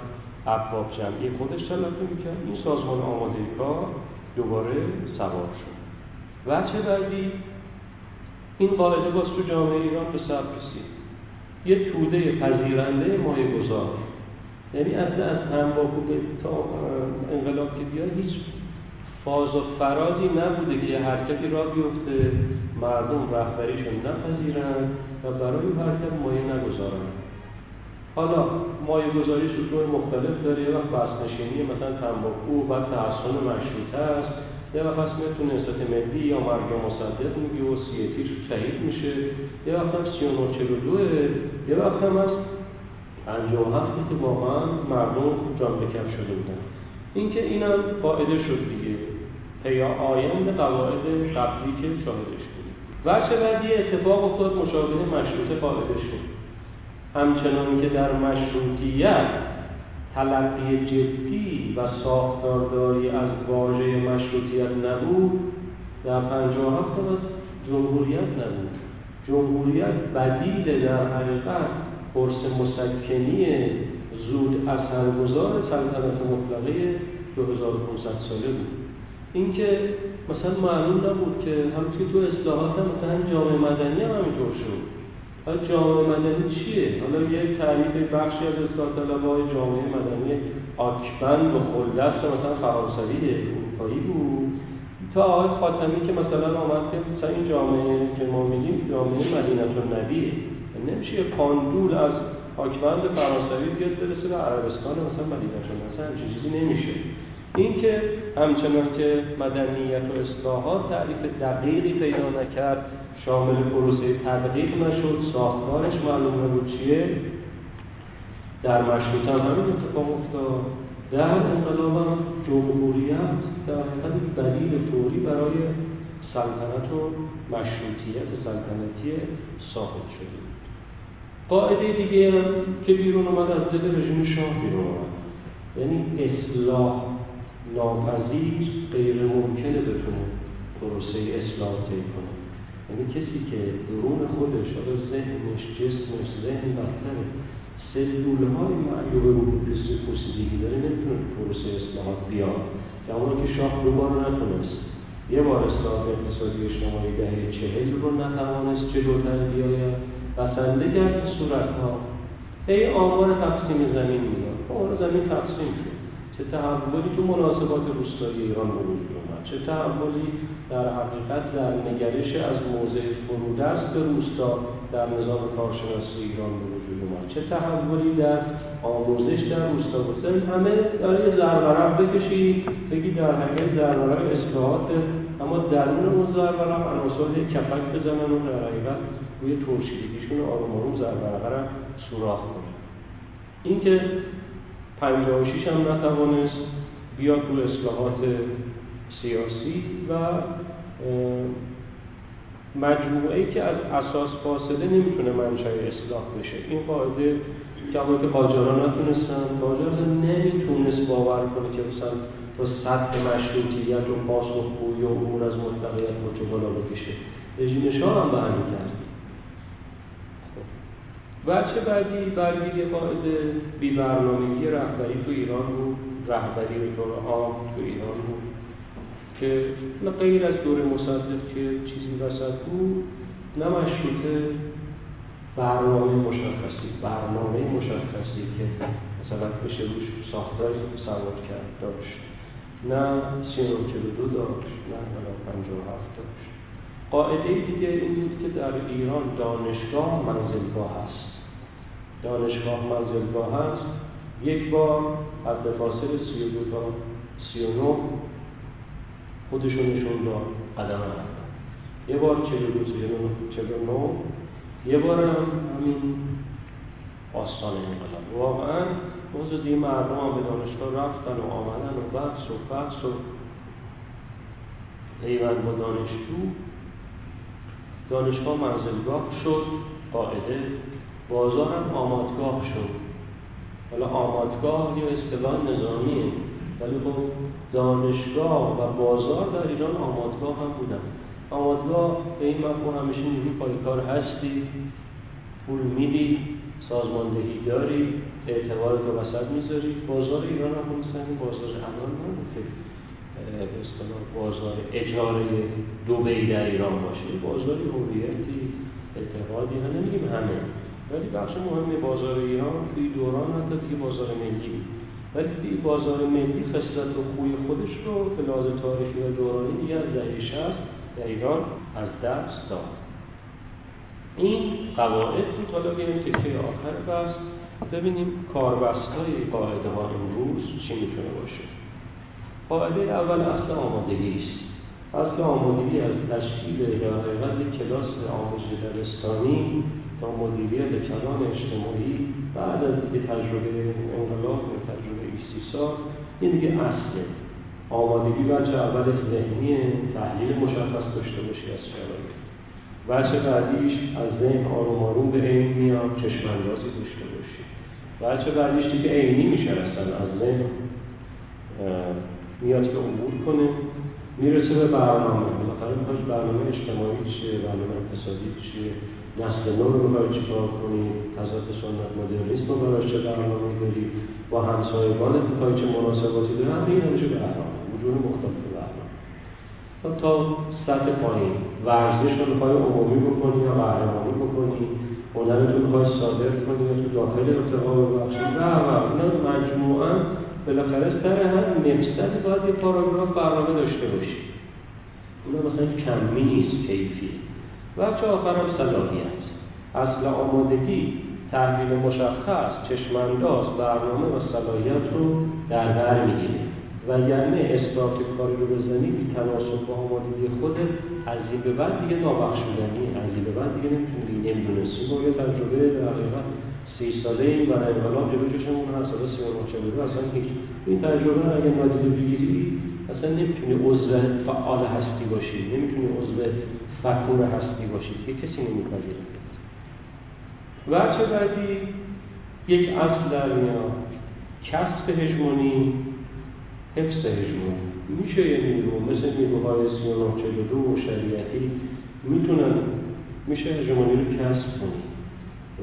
ارباب جمعی خودش تلقی میکرد. این سازمان آماده کار دوباره سوار شد. وجه بعدی این قاعده باز تو جامعه ایران به سر رسید. یه توده پذیرنده مایه گذار، یعنی اصلا از تنباکو تا انقلاب که بیاد هیچ فاز و فرازی نبوده که یه حرکتی را بیفته مردم رهبریشون نپذیرن و برای این حرکت مایه نگذارن. حالا مایه گذاری سطوح مختلف داره. یه وقت بسنشینی مثلا تنباکو و تحصن مشروطه است، یه وقت هست میاد تو نهضت ملی یا مرگ مصدق میگه و سی تیر شهید میشه، یه وقت هم سی و نه چهل و دوه، یه وقت هم هست پنجاه و هفت که واقعا مردم جان به کف شده بودن. اینکه اینم قاعده شد دیگه، پی آیند قواعد قبلی که شاهدش بودیم. وجه بعدی اتفاق افتاد مشابه مشروطه قاعده شد. همچنان که در مشروطیت تلقی جدی و ساختارداری از واژه مشروطیت نبود، در پنجاه و هفت هم جمهوریت نبود. جمهوریت بدیل در حقیقت قرص مسکنی زود اثرگذار سلطنت مطلقه دو هزار و پانصد ساله بود. اینکه مثلا معلوم نبود که همچنین تو اصلاحات هم مثلا جامعه مدنی هم همینطور شد. حالا جامعه مدنی چیه؟ حالا یک تعریف بخشی از اصلاح‌طلب‌های جامعه مدنی آکبند و خلدست مثلا فرانسوی اروپایی بود، تا آقای خاتمی که مثلا آمد که مثلا این جامعه که ما میگیم جامعه مدینةالنبیه، نمیشه یه قاندول از آکبند فرانسوی بیاد برسه به عربستان مثلا مدینةالنبی، مثلا همچین چیزی نمیشه. این که همچنان که مدنیت و اصلاحات تعریف دقیقی پیدا نکرد، شامل پروسه تدقیق نشد، ساختارش معلوم نبود چیه، در مشروطه هم همین اتفاق افتاد. در انقلاب هم جمهوریت در حقیقت دلیل فوری برای سلطنت و مشروطیت سلطنتی ثابت شده. قاعده دیگه هم که بیرون اومد از دل رژیم شاه بیرون اومد، یعنی اصلاح ناپذیر، غیر ممکنه بتونه پروسه اصلاح طی کنه. یعنی کسی که درون خودش، حالا ذهنش، جسمش، ذهن بطنه، سلول‌های معیوب روحیه‌ش پوسیدگی داره، نمیتونه پروسه اصلاحات بیاد. همونطور که شاه دوباره نتونست یه بار اصلاحات اقتصادی اجتماعی دهه چهل رو نتوانست جلوتر بیاید، بسنده کرد به صورت‌ها. ای آمار تقسیم زمین میاد، آمار زمین تقسیم شد. چه تحولی تو مناسبات روستایی ایران وجود اومد، چه تحولی در حقیقت در نگرش از موضع فرودست به روستا در نظام کارشناسی ایران به وجود اومد، چه تحولی در آموزش در روستاگذاری. همه دارید زرورق بکشید بگید در حقیقت زرورق اصلاحات، اما درون اون زرورق عناصر یک کپک بزنن و در حقیقت روی ترشیدگیشون آروم آروم زرورق را سوراخ کنن. اینکه پنجاه و شیش هم نتوانست بیاد رو اصلاحات سیاسی و مجموعه‌ای که از اساس فاصله نمیتونه منشأ اصلاح بشه. این قاعده که همون که قاجاران نتونستن، قاجاران نمیتونست باور کنه که مثلا با سطح مشروطیت و پاسخگویی و امور از مطلقیت خودشو بالا بکشه. رژیم شاه هم به همین کرد. بچه بعدی برگیری قاعده بی‌برنامگی رهبری تو ایران بود، رهبری به طور عام تو ایران بود که نه غیر از دوره مصدق که چیزی وسط بود، نه مشروطه برنامه مشخصی برنامه مشخصی که مثلا بشه روش ساختاری سواد کرد داشت، نه سینو که دو داشت، نه پنجاه و هفت داشت. قاعده دیگه این بود که در ایران دانشگاه منزلگاه هست. دانشگاه منزلگاه هست. یک بار حد فاصل سی و دو تا سی و نه خودشونشون را قدم انداختن. یه بار چهل و دو چهل و نه، یه بار هم همین آستان انقلاب. واقعا روز دیگه مردم هم به دانشگاه رفتن و آمدن و بحث و بحث و پیوند با دانشجو. دانشگاه منزلگاه شد، قاعده بازار هم آمادگاه شد. حالا آمادگاه یا اصطلاح نظامیه، ولی خب دانشگاه و بازار در ایران آمادگاه هم بودن. آمادگاه به این مفهوم همیشه نیروی پایکار هستی، پول میدی، سازماندهی داری، اعتبارت رو وسط میذاری. بازار ایران هم بودن، بازار الان نبوده به اصطلاح بازار اجاره دبی در ایران باشه، بازار هویتی، اعتقادی ها نمیگیم همه، ولی بخش مهم بازار ایران توی دوران حتی دیگه بازار ملی، ولی توی بازار ملی خصلت و خوی خودش رو به لحاظ تاریخی و دورانی دیگه از دهه شصت در ایران از دست داد. این قواعد بود. حالا بیایم تکه آخر بس ببینیم کاربستهای قاعده ها امروز چی میتونه باشه. قاعده اول اصل آمادگی است. اصل آمادگی از تشکیل در حقیقت کلاس آموزش دبیرستانی تا مدیریت کلان اجتماعی بعد از دیگه تجربه انقلاب و تجربه استیصال، این دیگه اصله. آمادگی بچه اول ذهنی، تحلیل مشخص داشته باشی از شرایط. بچه بعدیش از ذهن آروم آروم به عین میاد، چشم اندازی داشته باشی. بچه بعدیش دیگه عینی میشه، اصلا از ذهن میاد که عبور کنه، میرسه به برنامه. بالاخره میخوای برنامه اجتماعی چیه، برنامه اقتصادی چیه، نسل نو رو برای چیکار کنی، تضاد سنت مدرنیسم رو برای چه برنامه داری، با همسایگانت میخوای چه مناسباتی داری، همه اینا میشه برنامه، وجود مختلف برنامه. تا سطح پایین ورزش رو میخوای عمومی بکنی یا قهرمانی بکنی، هنرتون میخوای صادر کنی یا تو داخل ارتقا ببخشی و اینا مجموعا بالاخره سر هر نمستدی باید یه پاراگراف برنامه داشته باشی. اونا مثلا کمی نیست، کیفی. بچه آخر هم صلاحیت. اصل آمادگی، تحلیل مشخص، چشم‌انداز، برنامه و صلاحیت رو در بر می‌گیره و یعنی اثبات کاری رو بزنی بی‌تناسب با آمادگی خودت، از این به بعد دیگه نابخشودنی، از این به بعد دیگه نمی‌تونی نمی‌دونستی. یه تجربه در حقیقت سی ساله این برای انقلاب جلوچشمون هست، حالا سی و نه چهل و دو اصلا هیچ. این تجربه رو اگه نادیده بگیری اصلا نمیتونی عضو فعال هستی باشی، نمیتونی عضو فکور هستی باشی که کسی نمیپذیره. ورچه بعدی یک اصل در میاد، کسب هژمونی، حفظ هژمونی. میشه یه نیرو مثل نیروهای سی و نه چهل و دو شریعتی میتونن میشه هژمونی رو کسب کنی،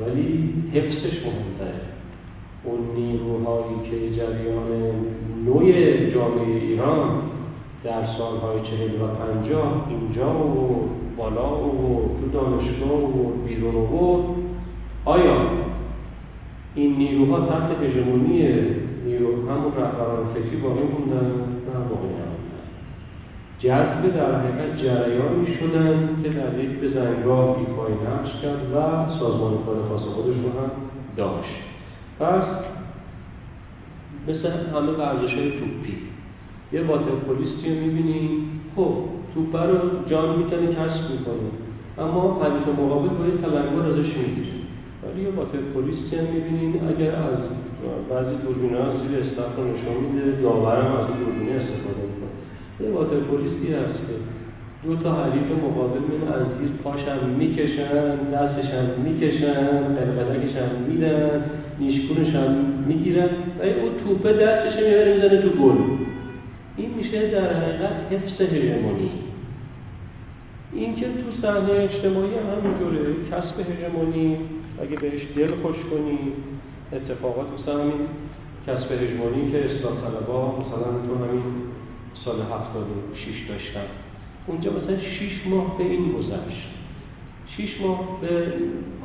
ولی حفظش مهمتره. اون نیروهایی که جریان نوع جامعه ایران در سالهای چهل و پنجاه اینجا و بالا و تو دانشگاه و بیرون و آیا این نیروها تحت هژمونی نیرو همون رهبران فکری باقی موندن؟ نه، باقی نموندن. جذب در حقیقت جریانی شدند که در یک بزنگاه ایفای نقش کرد و سازمان کار خاص خودش رو هم داشت. پس مثل همه ورزش‌های توپی یه واترپولیستی رو می‌بینی، خب توپ رو جان می‌کنه، کشف می‌کنه، اما حریف مقابل با یه تلنگر ازش می‌گیره. ولی یه واترپولیستی هم می‌بینین اگر از بعضی دوربین‌ها زیر استخر نشون میده، داورم از دوربین استفاده می‌کنه. یه واترپولیستی هست که دو تا حریف مقابل من از زیر پاشم می‌کشن، دستشم می‌کشن، قلقلکشم میدن، نیشکونشم می‌گیرن و اون توپه دستش میبره میزنه تو گل. این میشه در حقیقت حفظ هژمونی. این که تو صحنه اجتماعی همینجوره، کسب هژمونی اگه بهش دل خوش کنی، اتفاقات مثلا همین کسب هژمونی که اصلاح طلبا مثلا تو همین سال هفتاد و شش داشتن، اونجا مثلا شش ماه به این گذشت، شش ماه به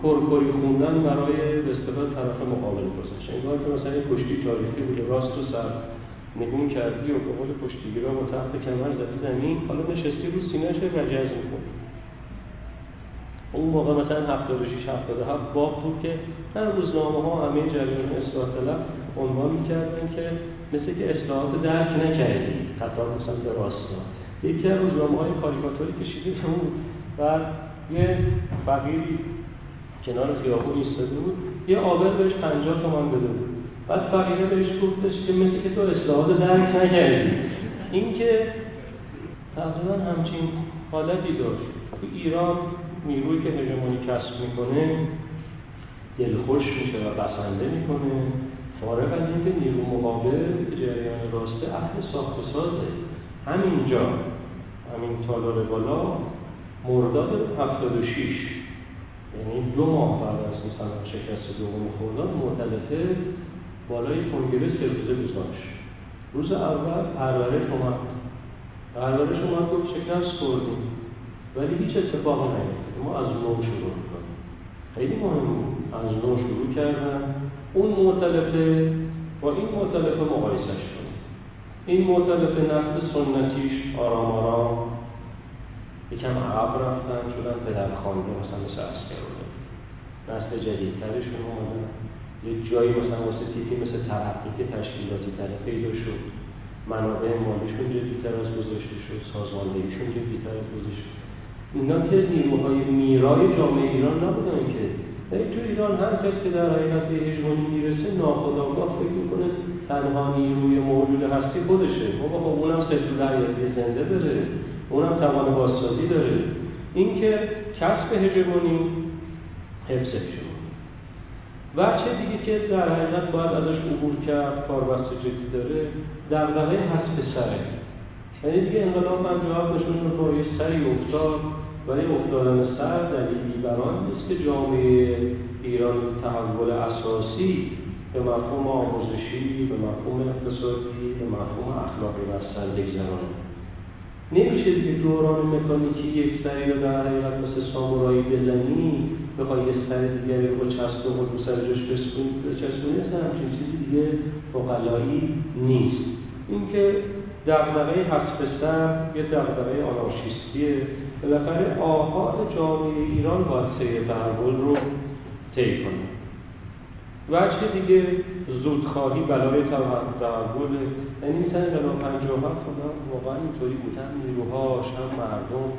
کرکری خوندن برای به اصطلاح طرف مقابل گذشت. انگار که مثلا یه کشتی تاریخی بوده، راست و سر نگون کردی و به قول کشتیگیرا با تحت کمر زدی زمین، حالا نشستی رو سینه‌اش رجز می‌کنی. اون موقع مثلا هفتاد و شش هفتاد و هفت باب بود که در روزنامه‌ها همه جریان اصلاح طلب عنوان می‌کردن که مثل که اصلاحات درک نکردی، خطاب مثلا به راستا. یکی از روزنامه‌های کاریکاتوری کشیده بود و یه فقیری کنار خیابون ایستاده بود، یه عابر بهش پنجاه تومان بده بود. بعد فقیره بهش گفتش که مثل که تو اصلاحات درک نکردی. این که تقریبا همچین حالتی داشت. تو ایران نیرویی که هژمونی کسب میکنه دلخوش میشه و بسنده میکنه، فارغ از اینکه نیرو مقابل که جریان راسته اهل ساخت و سازه. همینجا همین تالار بالا مرداد هفتاد و شش، یعنی دو ماه بعد از مثلا شکست دوم خرداد، معتلفه بالای کنگره سه روزه گذاشت. روز اول پرورش اومد، پرورش اومد گفت شکست خوردیم ولی هیچ اتفاقی نیفتاد، ما از نو شروع می‌کنیم. خیلی مهم، از نو شروع کردن. اون معتلفه با این معتلفه مقایسه شد. این معتلفه نقد سنتیش آرام آرام یکم عقب رفتن، شدن پدرخوانده، مثلا مثل اسکرونه. نسل جدیدترشون اومدن یه جایی مثلا واسه تیپی مثل ترقی که تشکیلاتی تره پیدا شد، منابع مالیشون جدی‌تر از گذاشته شد، سازماندهیشون جدی‌تر از گذاشته شد. اینا که نیروهای میرای جامعه ایران نبودن که. یعنی تو ایران هر کس که در حقیقت به هژمونی میرسه ناخودآگاه فکر میکنه تنها نیروی موجود هستی خودشه. بابا خب اونم سلولریزی زنده داره، اونم توان بازسازی داره. این که کسب هژمونی حفظش وچه دیگه که در حقیقت باید ازش عبور کرد، کار بست جدی داره، در دره حسب سره. یعنی دیگه انقلاب من جواب نشون میکنه یه سری افتاد، ولی افتادن سر دلیلی بر آن نیست که جامعه ایران تحول اساسی به مفهوم آموزشی، به مفهوم اقتصادی، به مفهوم اخلاقی و سندگی زنانه. نمیشه دیگه دوران مکانیکی یک سری رو در حقیقت مثل سامورایی بزنی، بخوای یه سر دیگری رو چسب و خود رو سر جاش بچسبونی، اصلا همچین چیزی دیگه فقلایی نیست. اینکه دغدغه حسب سر یه دغدغه آنارشیستیه. بالاخره آحاد جامعه ایران باید سیر تحول رو طی کنه. وجه دیگه زودخواهی بلای تحول. یعنی مثلا انقلاب پنجاه و هفت واقعا اینطوری بود، هم نیروهاش هم مردم.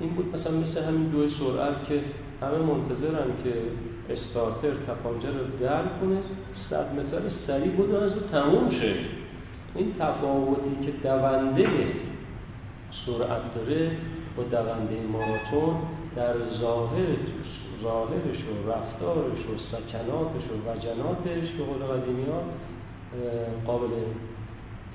این بود مثلا مثل همین دو سرعت که همه منتظرن که استارتر تپانچه رو در کنه، صد متر سریع بود از رو تموم شه. این تفاوتی که دونده سرعت داره با دونده ماراتون در ظاهرش ظاهرش و رفتارش و سکناتش و وجناتش به قول قدیمی ها قابل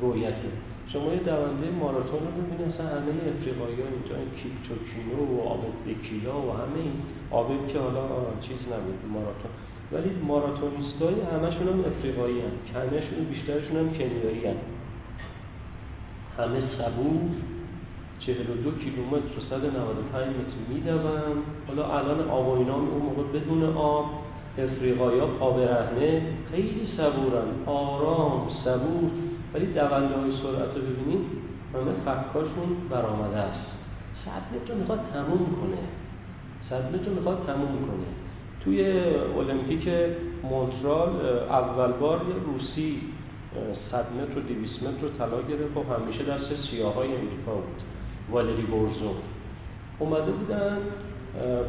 رویته. شما یه دونده ماراتون رو می‌بینید، اصلا همه افریقایی ها اینجا کیپچوکینو و عابد بکیلا و همه این عابد که حالا چیز نبود ماراتون، ولی ماراتونیستای همشون هم افریقایی هستند، کنشون بیشترشون هم کنیایی هستند، همه صبور چهل و دو کیلومتر و صد و نود و پنج متر می‌دوند. حالا الان آباینا اون موقع بدون آب، افریقایی ها پابرهنه، خیلی صبورن، آرام صبور. ولی دونده های سرعت رو ببینید، همه فکاشون برآمده است. صد متر میخواد تموم کنه. صد متر میخواد تموم کنه. توی المپیک مونترال اول بار روسی صد متر و دویست متر طلا گرفت و همیشه دست سیاهای امریکا بود. والری بورزوف اومده بودن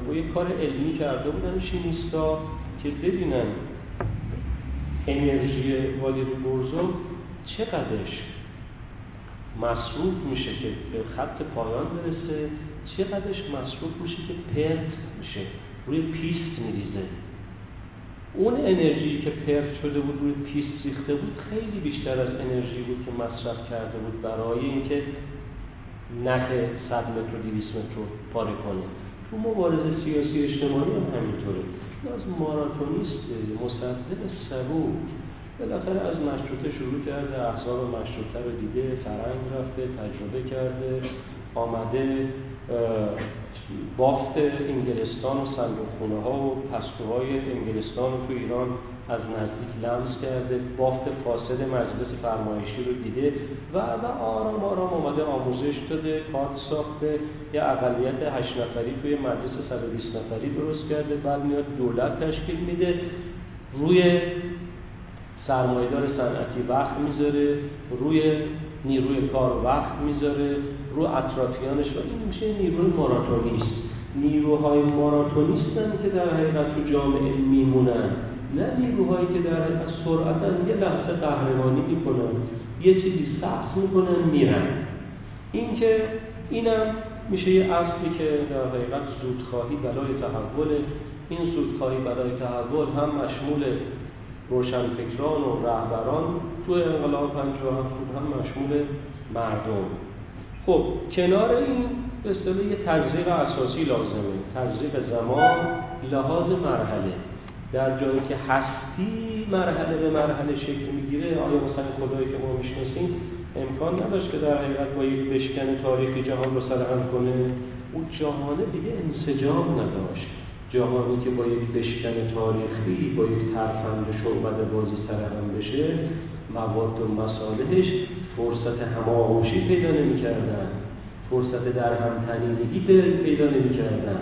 با یک کار علمی کرده بودن شینیستا که ببینن انرژی والری بورزوف چقدرش مصروف میشه که به خط پایان برسه، چقدرش مصروف میشه که پرت میشه، روی پیست میریزه. اون انرژی که پرت شده بود روی پیست ریخته بود خیلی بیشتر از انرژی بود که مصرف کرده بود برای اینکه نه صد متر و دویست متر پاره کنه. تو مبارزه سیاسی اجتماعی هم همینطوره. از ماراتونیست مصدق سبوک بالاخره از مشروطه شروع کرده، احزاب مشروطه رو دیده، فرنگ رفته، تجربه کرده، آمده بافت انگلستان و صندوقخونه ها و پستوهای انگلستان رو تو ایران از نزدیک لمس کرده، بافت فاسد مجلس فرمایشی رو دیده و و آرام آرام آمده آموزش داده، کادر ساخته، یه اقلیت هشت نفری توی مجلس صد و بیست نفری درست کرده، بعد میاد دولت تشکیل میده، روی سرمایه‌دار صنعتی وقت میذاره، روی نیروی کار وقت میذاره، رو اطرافیانش، و این میشه نیروی ماراتونیست. نیروهای ماراتونیستن که در حقیقت تو جامعه میمونن، نه نیروهایی که در حقیقت سرعتاً یه لحظه قهرمانی میکنن، یه چیزی سخت میکنن میرن. این که اینم میشه یه اصلی که در حقیقت زودخواهی برای تحوله. این زودخواهی برای تحول هم مشمول روشنفکران و رهبران تو انقلاب پنجاه و هفت هم مشمول مردم. خب کنار این به اصطلاح یه تزریق اساسی لازمه، تزریق زمان لحاظ مرحله. در جایی که هستی مرحله به مرحله شکل میگیره، آیا مثلا خدایی که ما میشناسیم امکان نداشت که در حقیقت با یک بشکن تاریخی جهان رو سرهم کنه؟ اون جهانه دیگه انسجام نداشت. جهانی که با یک بشکن تاریخی، با یک ترفند شعبده بازی سرهم بشه، مواد و مصالحش فرصت هماغوشی پیدا نمی کردن، فرصت در همتنیدگی پیدا نمی کردن.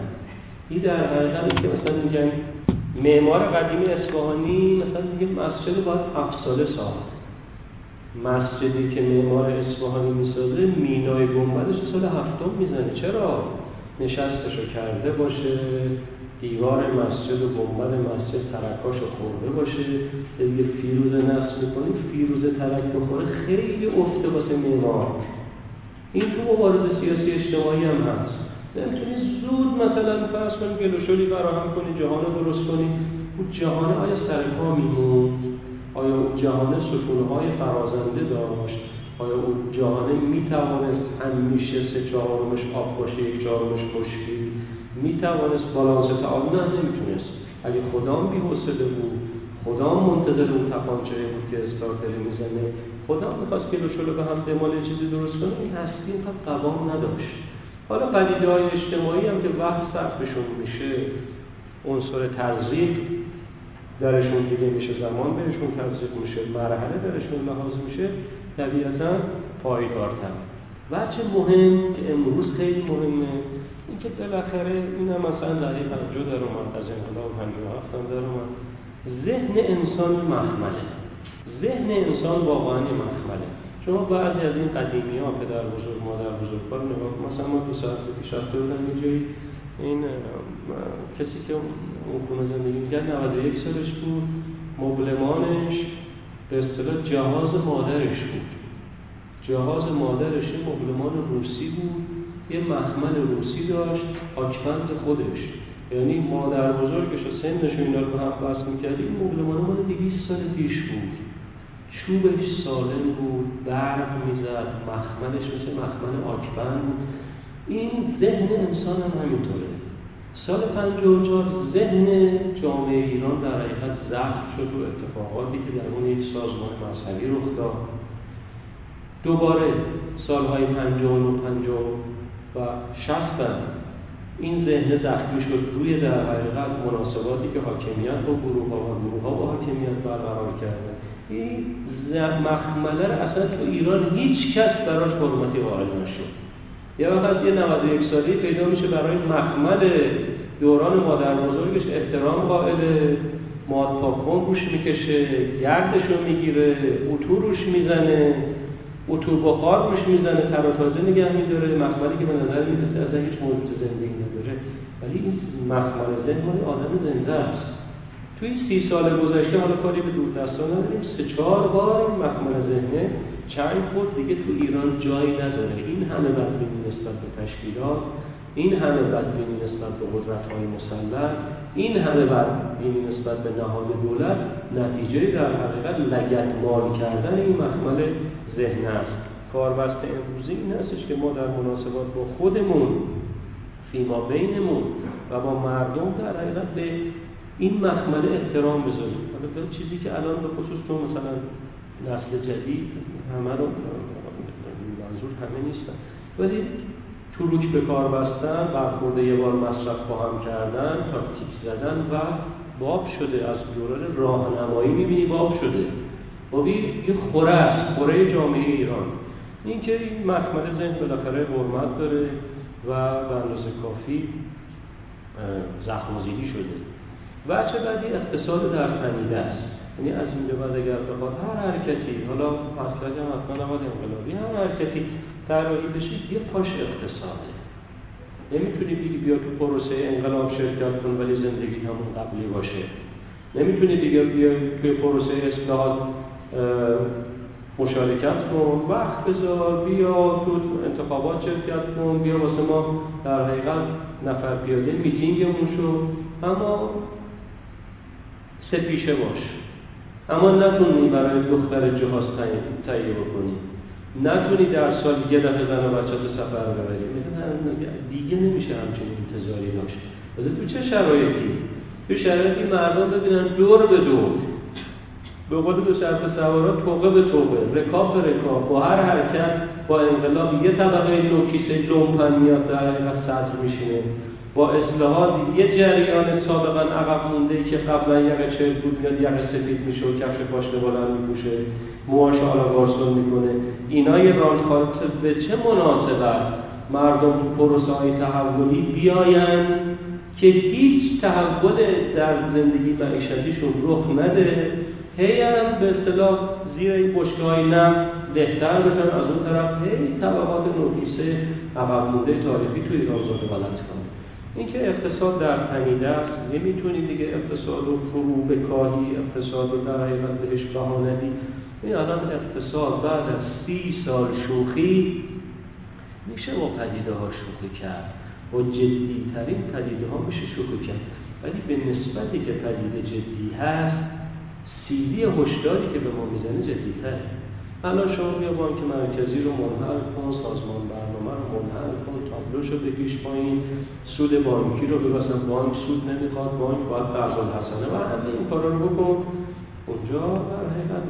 این در حقیقت که مثلا میگن معمار قدیمی اصفهانی مثلا میگه مسجد باید افساله ساخت. مسجدی که معمار اصفهانی میسازه مینای گنبدش سال هفتم میزنه. چرا؟ نشستشو کرده باشه، دیوار مسجد و گنبد مسجد ترکاشو خورده باشه، دیگه فیروزه نفس میکنه، فیروزه ترک بخوره، خیلی افته واسه معمار. این تو مبارزه سیاسی اجتماعی هم هست. نمیتونی زود مثلا فرض کنی گلوشولی فراهم کنی، جهانه درست کنی. اون جهانه آیا سرپا میموند؟ آیا اون جهانه ستونهای فرازنده داشت؟ آیا اون جهانه میتوانست همیشه سه چهارمش آب باشه، یک چهارمش خشکی؟ میتوانست بالانس تعالی؟ نه، نمیتونست. اگه خدام بی‌حوصله بود، خدام منتظر اون تپانچه بود که استارتری میزنه، خدام میخواست گلوشلو به هم دمال چیزی درست کنه، این هستی اینقدر قوام نداشت. حالا پدیده‌های اجتماعی هم که وقت صرفشون میشه، عنصر تزریق درشون دیده میشه، زمان بهشون تزریق میشه، مرحله درشون لحاظ میشه، طبیعتا پایدارتر. بچه مهم که امروز خیلی مهمه این که بالاخره این هم مثلا دهه پنجاه در اومد، از انقلاب پنجاه و هفت در اومد، ذهن انسان مخمله. ذهن انسان واقعا مخمله. شما بعضی از این قدیمی ها، پدر بزرگ مادر بزرگ کار نگاه کن. مثلا ما دو ساعت پیش رفته بودم یه جایی، این کسی که اون خونه زندگی میکرد نود و یک سالش بود، مبلمانش به اصطلاح جهاز مادرش بود. جهاز مادرش یه مبلمان روسی بود، یه مخمل روسی داشت، آکمند خودش، یعنی مادر بزرگش و سنش و اینا رو به هم بست میکرد. این مبلمان مال دویست سال پیش بود، چوبش سالم بود، برق میزد، مخملش مثل مخمل آکبند بود. این ذهن انسان هم همینطوره. سال پنجاه و چهار ذهن جامعه ایران در حقیقت زخم شد و اتفاقاتی که در اون یک سازمان مذهبی رخ داد. دوباره سالهای پنجاه و پنج و شصت این ذهن زخمی شد روی در حقیقت مناسباتی که حاکمیت با گروه ها و گروه ها با حاکمیت برقرار کرده. این مخمله را اصلا تو ایران هیچ کس براش حرمتی واقع نشد. یه وقت یه نود و یک سالی پیدا میشه برای مخمل دوران مادر بزرگش احترام قائله، ماد پاپون روش میکشه، گردش رو میگیره، اتو روش میزنه، اتو بخار روش میزنه، تر و تازه نگه میداره، مخملی که به نظر میرسه اصلا هیچ موجود زندگی نداره، ولی این مخمل ذهن آدم زنده است. توی سی سال گذشته حالا کاری به دور دستان نداریم، سه چهار بار این مخمل ذهن چند خود دیگه تو ایران جایی نداره. این همه بدبینی نسبت به تشکیلات، این همه بدبینی نسبت به قدرت‌های مسلح، این همه بدبینی نسبت به نهاد دولت، نتیجه در حقیقت لگدمال کردن این مخمل ذهن است. کاربست امروزی این هستش که ما در مناسبات با خودمون، فیما بینمون و با مردم در حقیقت به این مخمل احترام بذاریم. حالا چیزی که الان به خصوص تو مثلا نسل جدید همه رو منظور همه نیستن، ولی چروک به کار بستن، برخورده یه بار مصرف خواهم کردن، تاکتیک زدن و باب شده. از دوران راهنمایی می‌بینی باب شده. بابی یه خوره است، خوره جامعه ایران. این که این مخمل ذهن بالاخره حرمت داره و به اندازه کافی زخم‌زیدی شده. بچه بعدی اقتصاد در فنیده است. یعنی از این به بعد اگر بخواد هر حرکتی، حالا اصلاً هم اصلاً نباید انقلابی، هر حرکتی طراحی بشه یه پاش اقتصاده. نمیتونی بگی بیا تو پروسه انقلاب شرکت کن ولی زندگی همون قبلی باشه. نمیتونی دیگه بیا توی پروسه اصلاحات مشارکت کن، وقت بذار، بیا تو انتخابات شرکت کن، بیا واسه ما در حقیقت نفر پیاده میتینگمون شو، اما سه پیشه باش. اما نتونی برای دختر جهاز تهیه بکنی، نتونی در سال یه دفعه زن و بچه تو سفر ببری، دیگه نمیشه همچین انتظاری داشت. واسه تو چه شرایطی؟ تو شرایطی مردم ببینن دور به دور، به قول دو شرط سوارا، توقه به توقه، رکاب به رکاب، با هر حرکت با انقلاب یه طبقه دو کیسه لومپن میاد در حقیقت صدر میشینه، با اصلاحات یه جریان سابقا عقب مونده که قبلا یقه چهل بود میاد یقه سفید میشه و کفش پاشنه بلند میپوشه، موهاش آلابارسون میکنه. اینا یه رانخواد به چه مناسبت مردم تو پروسه‌های تحولی بیاین که هیچ تحول در زندگی معیشتیشون رخ نده، هی هم به اصطلاح زیر این بشکه‌های نم بهتر بشن، از اون طرف هی طبقات نوکیسه عقب مونده تاریخی توی ایران زاده غلط کنه. اینکه اقتصاد در تنیده است، نمیتونی دیگه اقتصاد رو فرو بکاهی، اقتصاد رو در حقیقت بهش بهانه بدی. این الان اقتصاد بعد از سی سال شوخی میشه با پدیده ها شوخی کرد، با جدی ترین پدیده ها میشه شوخی کرد، ولی به نسبتی که پدیده جدی هست، سیلی هشداری که به ما میزنه جدی تره. الان شما بیا بانک مرکزی رو منحل کن، سازمان برنامه رو منحل کن، تابلوش رو بکش پایین، سود بانکی رو ببسن، بانک سود نمیخواد، بانک باید قرض‌الحسنه و همه این کارا رو بکن. اونجا در حقیقت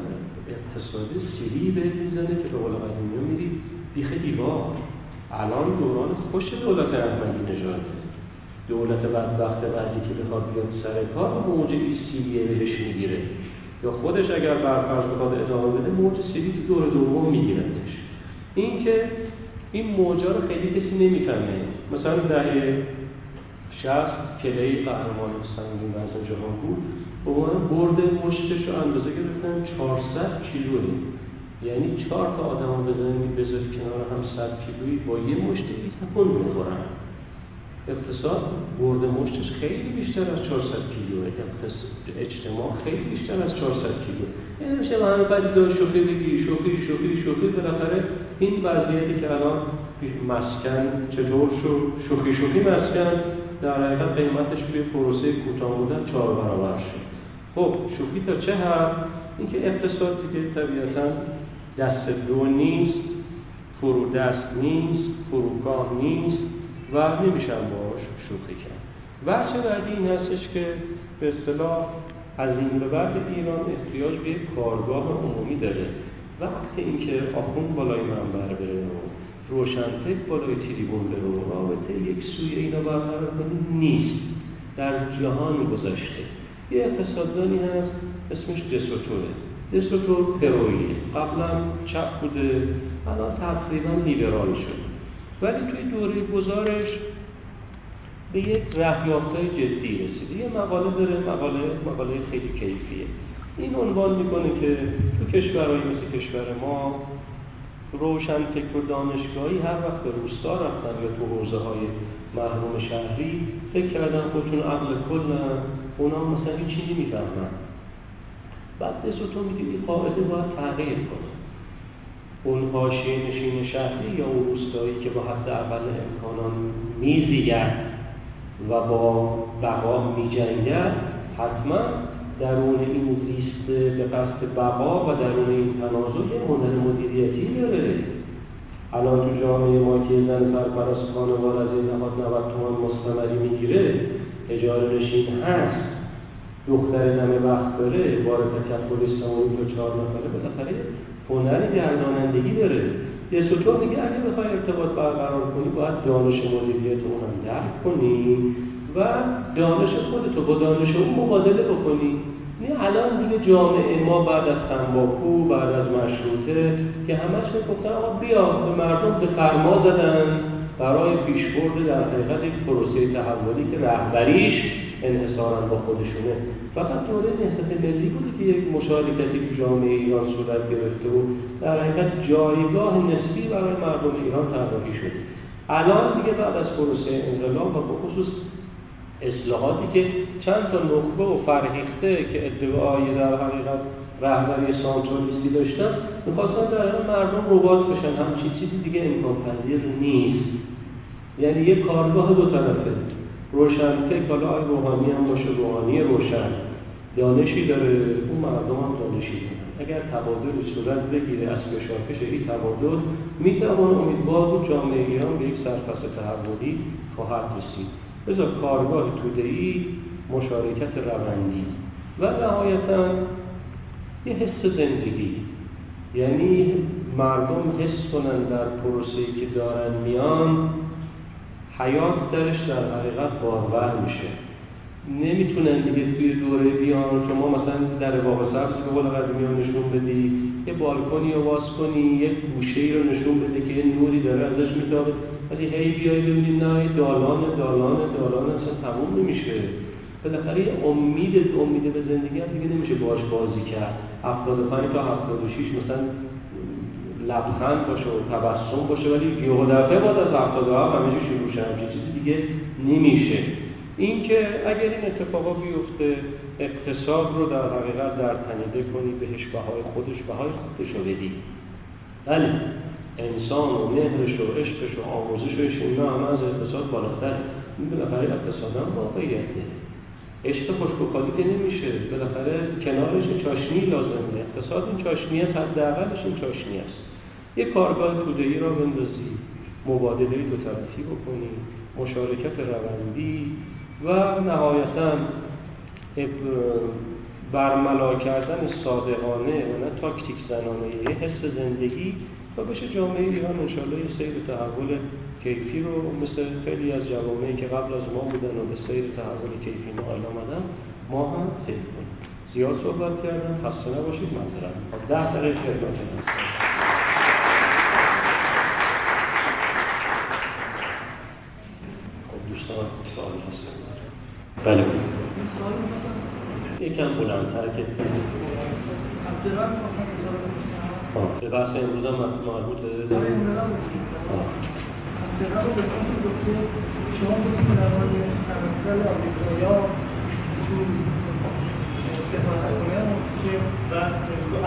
اقتصادی سیلی به میزنه که به قول قدیمی میری بیخ دیوار. الان دوران خوش دولت احمدی‌نژاده. دولت بدبخت بعدی که بخواد بیاد سر کار موج سیلی بهش میگیره، یا خودش اگر برفرض بخواد ادامه بده موج سیلی تو دور دوم میگیرتش. این که این موجا رو خیلی کسی نمیفهمه. مثلا دهه شصت کله قهرمان سنگین ورزش جهان بود، اون برد مشتش رو اندازه گرفتن چهارصد کیلو. یعنی چهار تا آدمو بزنید بذارید کنار هم صد کیلویی با یه مشت تکون میخورن. اقتصاد برد مشتش خیلی بیشتر از چهارصد کیلوه، اجتماع خیلی بیشتر از چهارصد کیلو. یعنی میشه ما همه بعد دو شوخی بگی، شوخی شوخی شوخی، بالاخره این وضعیتی که الان مسکن چطور شد، شوخی شوخی مسکن در حقیقت قیمتش توی پروسه کوتاه مدت چهار برابر شد. خب شوخی تا چه حد؟ اینکه اقتصاد دیگه طبیعتا دست دو نیست، فرودست نیست، فروگاه نیست و نمیشن باش شوخی کرد. وجه بعدی این هستش که به اصطلاح از این به بعد ایران احتیاج به یک کارگاه عمومی داره. وقتی اینکه آخوند بالای منبر بره و روشنفکر بالای تریبون بره و رابطه یک سوی اینا برقرار کنه نیست. در جهان گذشته یه اقتصاددانی هست اسمش دسوتوره. یه سطور ترویی قبلا چپ بوده، الان تقریبا لیبرال شده، ولی توی دوره گذارش به یک رهیافتای جدی رسیده. یه مقاله داره، مقاله مقاله خیلی کیفیه. این عنوان میکنه که تو کشورهایی مثل کشور ما روشن فکر دانشگاهی هر وقت به روستا رفتن یا تو حوزه‌های محروم شهری فکر کردن خودشون عقل کلن، اونا مثلا این چیزی میفهمن. بعد به سوتو میگه این قاعده باید تغییر کنه. اون حاشیه نشین شهری یا اون روستایی که با حد اول امکانات میزیگن و با بقا میجنگن، حتما درون این زیست به قصد بقا و درون این تنازع یه هنر مدیریتی داره. الان تو جامعه ما که زن سرپرست خانوار از این نهاد نود تومان مستمری میگیره، اجاره نشین هست، دختر نمه وقت داره، وارد تکفل سمون تو چهار نفره، بالاخره هنری گردانندگی داره. یه سطور دیگه اگه بخوای ارتباط برقرار کنی باید دانش مدیریت اونم درک کنی و دانش خودتو با دانش اون مبادله بکنی. نه الان دیگه جامعه ما بعد از تنباکو، بعد از مشروطه که همش میگفتن آقا بیا به مردم به فرما زدن برای پیشبرد در حقیقت یک پروسه تحولی که رهبریش انحصاراً با خودشونه. فقط دوره نهضت ملی بود که یک مشارکتی تو جامعه ایران صورت گرفته و در حقیقت جایگاه نسبی برای مردم ایران طراحی شد. الان دیگه بعد از پروسه انقلاب و به خصوص اصلاحاتی که چند تا نخبه و فرهیخته که ادعای در حقیقت رهبری سانتوریستی داشتن میخواستن در حقیقت مردم رباط بشن، همچین چیزی دیگه امکان پذیر نیست. یعنی یه کارگاه دو طرفه، روشنفکر، حالا آی روحانی هم باشه، روحانی روشن دانشی داره، اون مردم هم دانشی دارن. اگر تبادل صورت بگیره از کشاکش این تبادل میتوان امیدوار بود جامعه ایران به یک سرفص تحولی خواهد رسید. بذار کارگاه توده‌ای، مشارکت روندی و نهایتاً یه حس زندگی، یعنی مردم حس کنن در پروسه‌ای که دارن میان حیات درش در حقیقت بارور میشه. نمیتونن دیگه توی دوره بیان که ما مثلا در واقع سبزی به قول قدیمی ها نشون بدی، یه بالکنی رو باز کنی، یه گوشه‌ای رو نشون بده که یه نوری داره ازش میتابه، ولی هی بیایی ببینیم نه این دالان دالان دالان اصلا تموم نمیشه. بالاخره یه امید امید به زندگی هم دیگه نمیشه باش بازی کرد. هفتاد و پنج تا هفتاد و شش مثلا لبخند باشه و تبسم باشه، ولی یه دفعه بعد از هفتاد و هفت همه چی شروع شه، همچین چیزی دیگه نمیشه. این که اگر این اتفاقا بیفته اقتصاد رو در حقیقت در تنیده کنی، بهش بهای خودش بهای خودش رو بدی. بله انسان و مهرش و عشقش و آموزشش اینا همه از اقتصاد بالاتره. این بالاخره اقتصاد هم واقعیته. عشق خوشبخالی که نمیشه، بالاخره کنارش چاشنی لازمه. اقتصاد این چاشنی هست، حداقلش این چاشنی هست. یه کارگاه توده‌ای را بندازی، مبادله دو طرفی بکنی، مشارکت روندی و نهایتاً برملا کردن صادقانه و نه تاکتیک زنانه یه حس زندگی و بشه جامعه ایران انشاءالله یه سیر تحول کیفی رو مثل خیلی از جوامعی که قبل از ما بودن و به سیر تحول کیفی نائل آمدن ما هم سیر کنیم. زیاد صحبت کردم، خسته نباشید، معذرت میخوام. ده دقیقه خدمت هستم. دوستان سوال هست؟ بله یکم بلندتر که به بحث امروز هم مربوط داریم. عبدالرحمن بکنید دکتر، شما بودید روان همسل آمریکایا تو سفارت کنه که و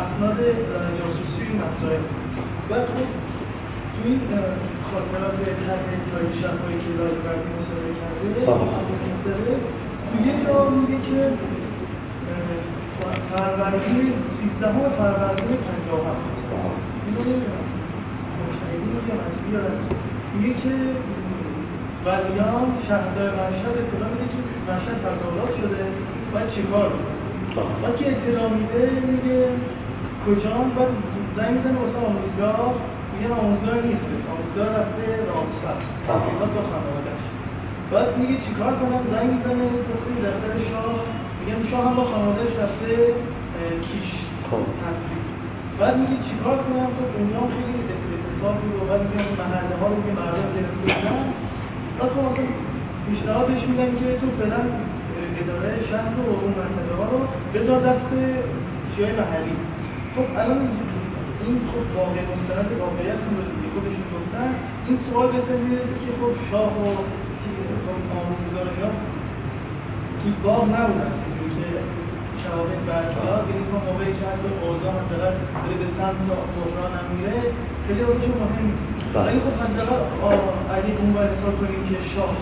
اسناد جاسوسی مسائل و خب توی خاطرات طرح تاریخ شفایی که لاجوردی مصاحبه کرده عبدالرحمن توی یک را میگه که فروردین سیزده هم فروردین پنجاه هم این رو نمیدونم مشهدی رو که مجبی دارم میگه که ولیان شهردار مشهد اطلاع میده که مشهد تظاهرات شده و چه کار و که اطلاع میده میگه کجا هم باید زنگ میزنه واسه آموزگار، میگه آموزگار نیست، آموزگار رفته رامسر تظاهرات با خانوادش. بعد میگه چی کار کنم، زنگ میزنه واسه دفتر شاه، میگم شاه هم با خانوادهش رفته کیش خب بعد میگه چیکار کنم که دنیا خیلی اقتصادی رو بعد میگه محله ها رو که مردم گرفتن بعد خب مثلا پیشنهادش میدن که تو فعلا اداره شهر و اون محله ها رو بذار دست چیای محلی. خب الان این خب واقع مستند واقعیت رو به خودشون گفتن این سوال بهتر میرسه که خب شاه و قانونگذار اینا تو باغ نبودن شواهد برمیاد یعنی که موقعی که از اوضاع مثلا داره به سمت بحران هم میره خیلی واسه مهم نیست. ولی خب مثلا اگه اونور حساب کنیم که شاه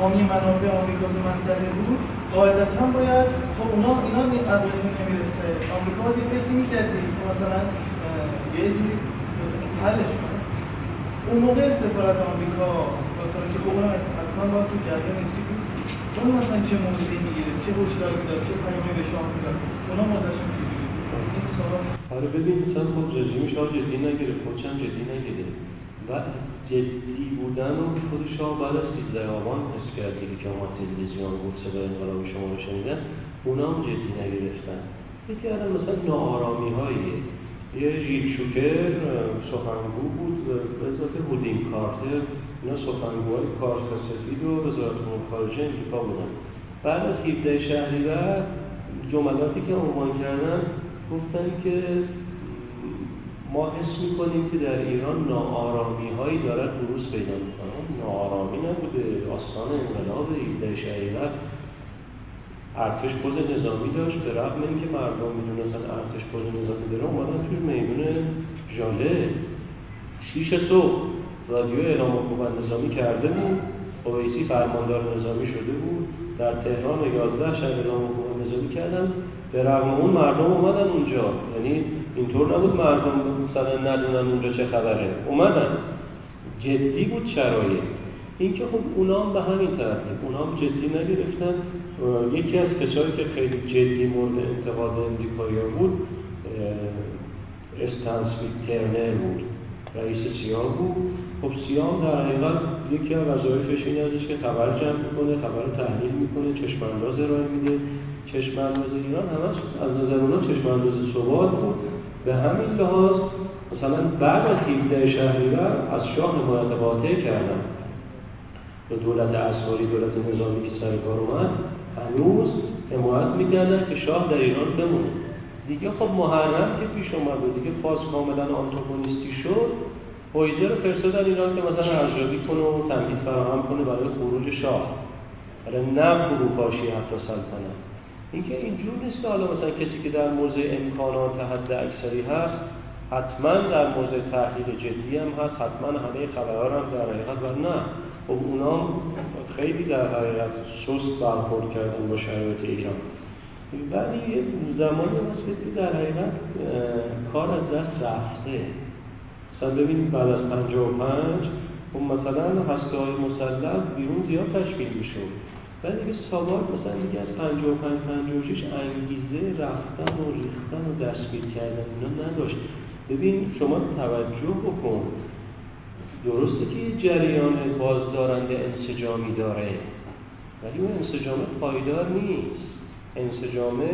حامی منابع آمریکا تو منطقه بود قاعدتا باید خب اونا اینا از اونجا نمیرسه آمریکا یه فکری میکرده که مثلا یه چیزی حلش کنه. اون موقع سفارت آمریکا مثلا که خب اونم اصلا باید تو جریان نیستی اون مثلا چه موضوعی میگیره چه هشداری میداد چه پیامی به شاه میداد اونا مازشون چجوری این سوال. آره ببین مثلا خب رژیم شاه جدی نگرفت خودش هم جدی نگرفت و جدی بودن رو خود شاه بعد از سیزده آبان حس کرد که ما تلویزیون بود صدای انقلاب شما رو شنیدن اونا هم جدی نگرفتن. یکی الان مثلا ناآرامی‌هاییه یه ژیل شوکر سخنگو بود به ذات هودینگ کارتر اینا سخنگوهای کارت سفید و وزارت امور خارجه امریکا بودن. بعد از هفده شهریور جملاتی که عنوان کردن گفتن که ما حس می‌کنیم که در ایران ناآرامی‌هایی دارد بروز پیدا می‌کنه. ناآرامی نبوده آستان انقلاب هفده شهریور ارتش پوز نظامی داشت به رغم اینکه مردم می‌دونستن ارتش پوز نظامی داره اومدن توی میدون ژاله شش صبح رادیو اعلام حکومت نظامی کرده بود، اویسی فرماندار نظامی شده بود، در تهران یازده شب اعلام حکومت نظامی کردن، به رغم اون مردم اومدن اونجا. یعنی اینطور نبود مردم مثلا ندونن اونجا چه خبره، اومدن. جدی بود شرایط. اینکه خب اونا هم به همین طرفه، اونا هم جدی نگرفتن. یکی از کسایی که خیلی جدی مورد انتقاد امریکایی‌ها بود، استنسفیلد ترنر بود، رئیس سیا بود. خب سیا هم در حقیقت یکی از وظایفش این ازش که خبر جمع میکنه، خبر تحلیل میکنه، چشمانداز ارائه میده. چشمانداز ایران همش از نظر اونا چشمانداز ثبات بود. به همین لحاظ مثلا بعد از هفده شهریور از شاه حمایت قاطع کردن به دولت عسکری، دولت نظامی که سر کار اومد هنوز حمایت میکردن که شاه در ایران بمونه دیگه. خب محرم که پیش اومد و دیگه فاز کاملا آنتاگونیستی شد، هویجر فرستادن ایران که مثلا ارزیابی کنه و تمهید فراهم کنه برای خروج شاه، برای نه فروپاشی حتی سلطنت. اینکه اینجور نیست که حالا مثلا کسی که در موضع امکانات حد اکثری هست حتما در موضع تحلیل جدی هم هست، حتما همه خبرها هم در حقیقت و نه. خب اونا خیلی در حقیقت سست برخورد کردن با شرایط ایران. ولی یه زمانی هست که در حقیقت کار از دست رفته. مثلا ببینید بعد از پنجاه و پنج اون مثلا هسته‌های مسلح بیرون زیاد تشکیل میشد ولی دیگه سابار مثلا دیگه از پنجاه و پنج پنجاه و شش انگیزه رفتن و ریختن و دستگیر کردن اینا نداشت. ببین شما توجه بکن، درسته که یه جریان بازدارنده انسجامی داره ولی اون انسجام پایدار نیست. انسجامه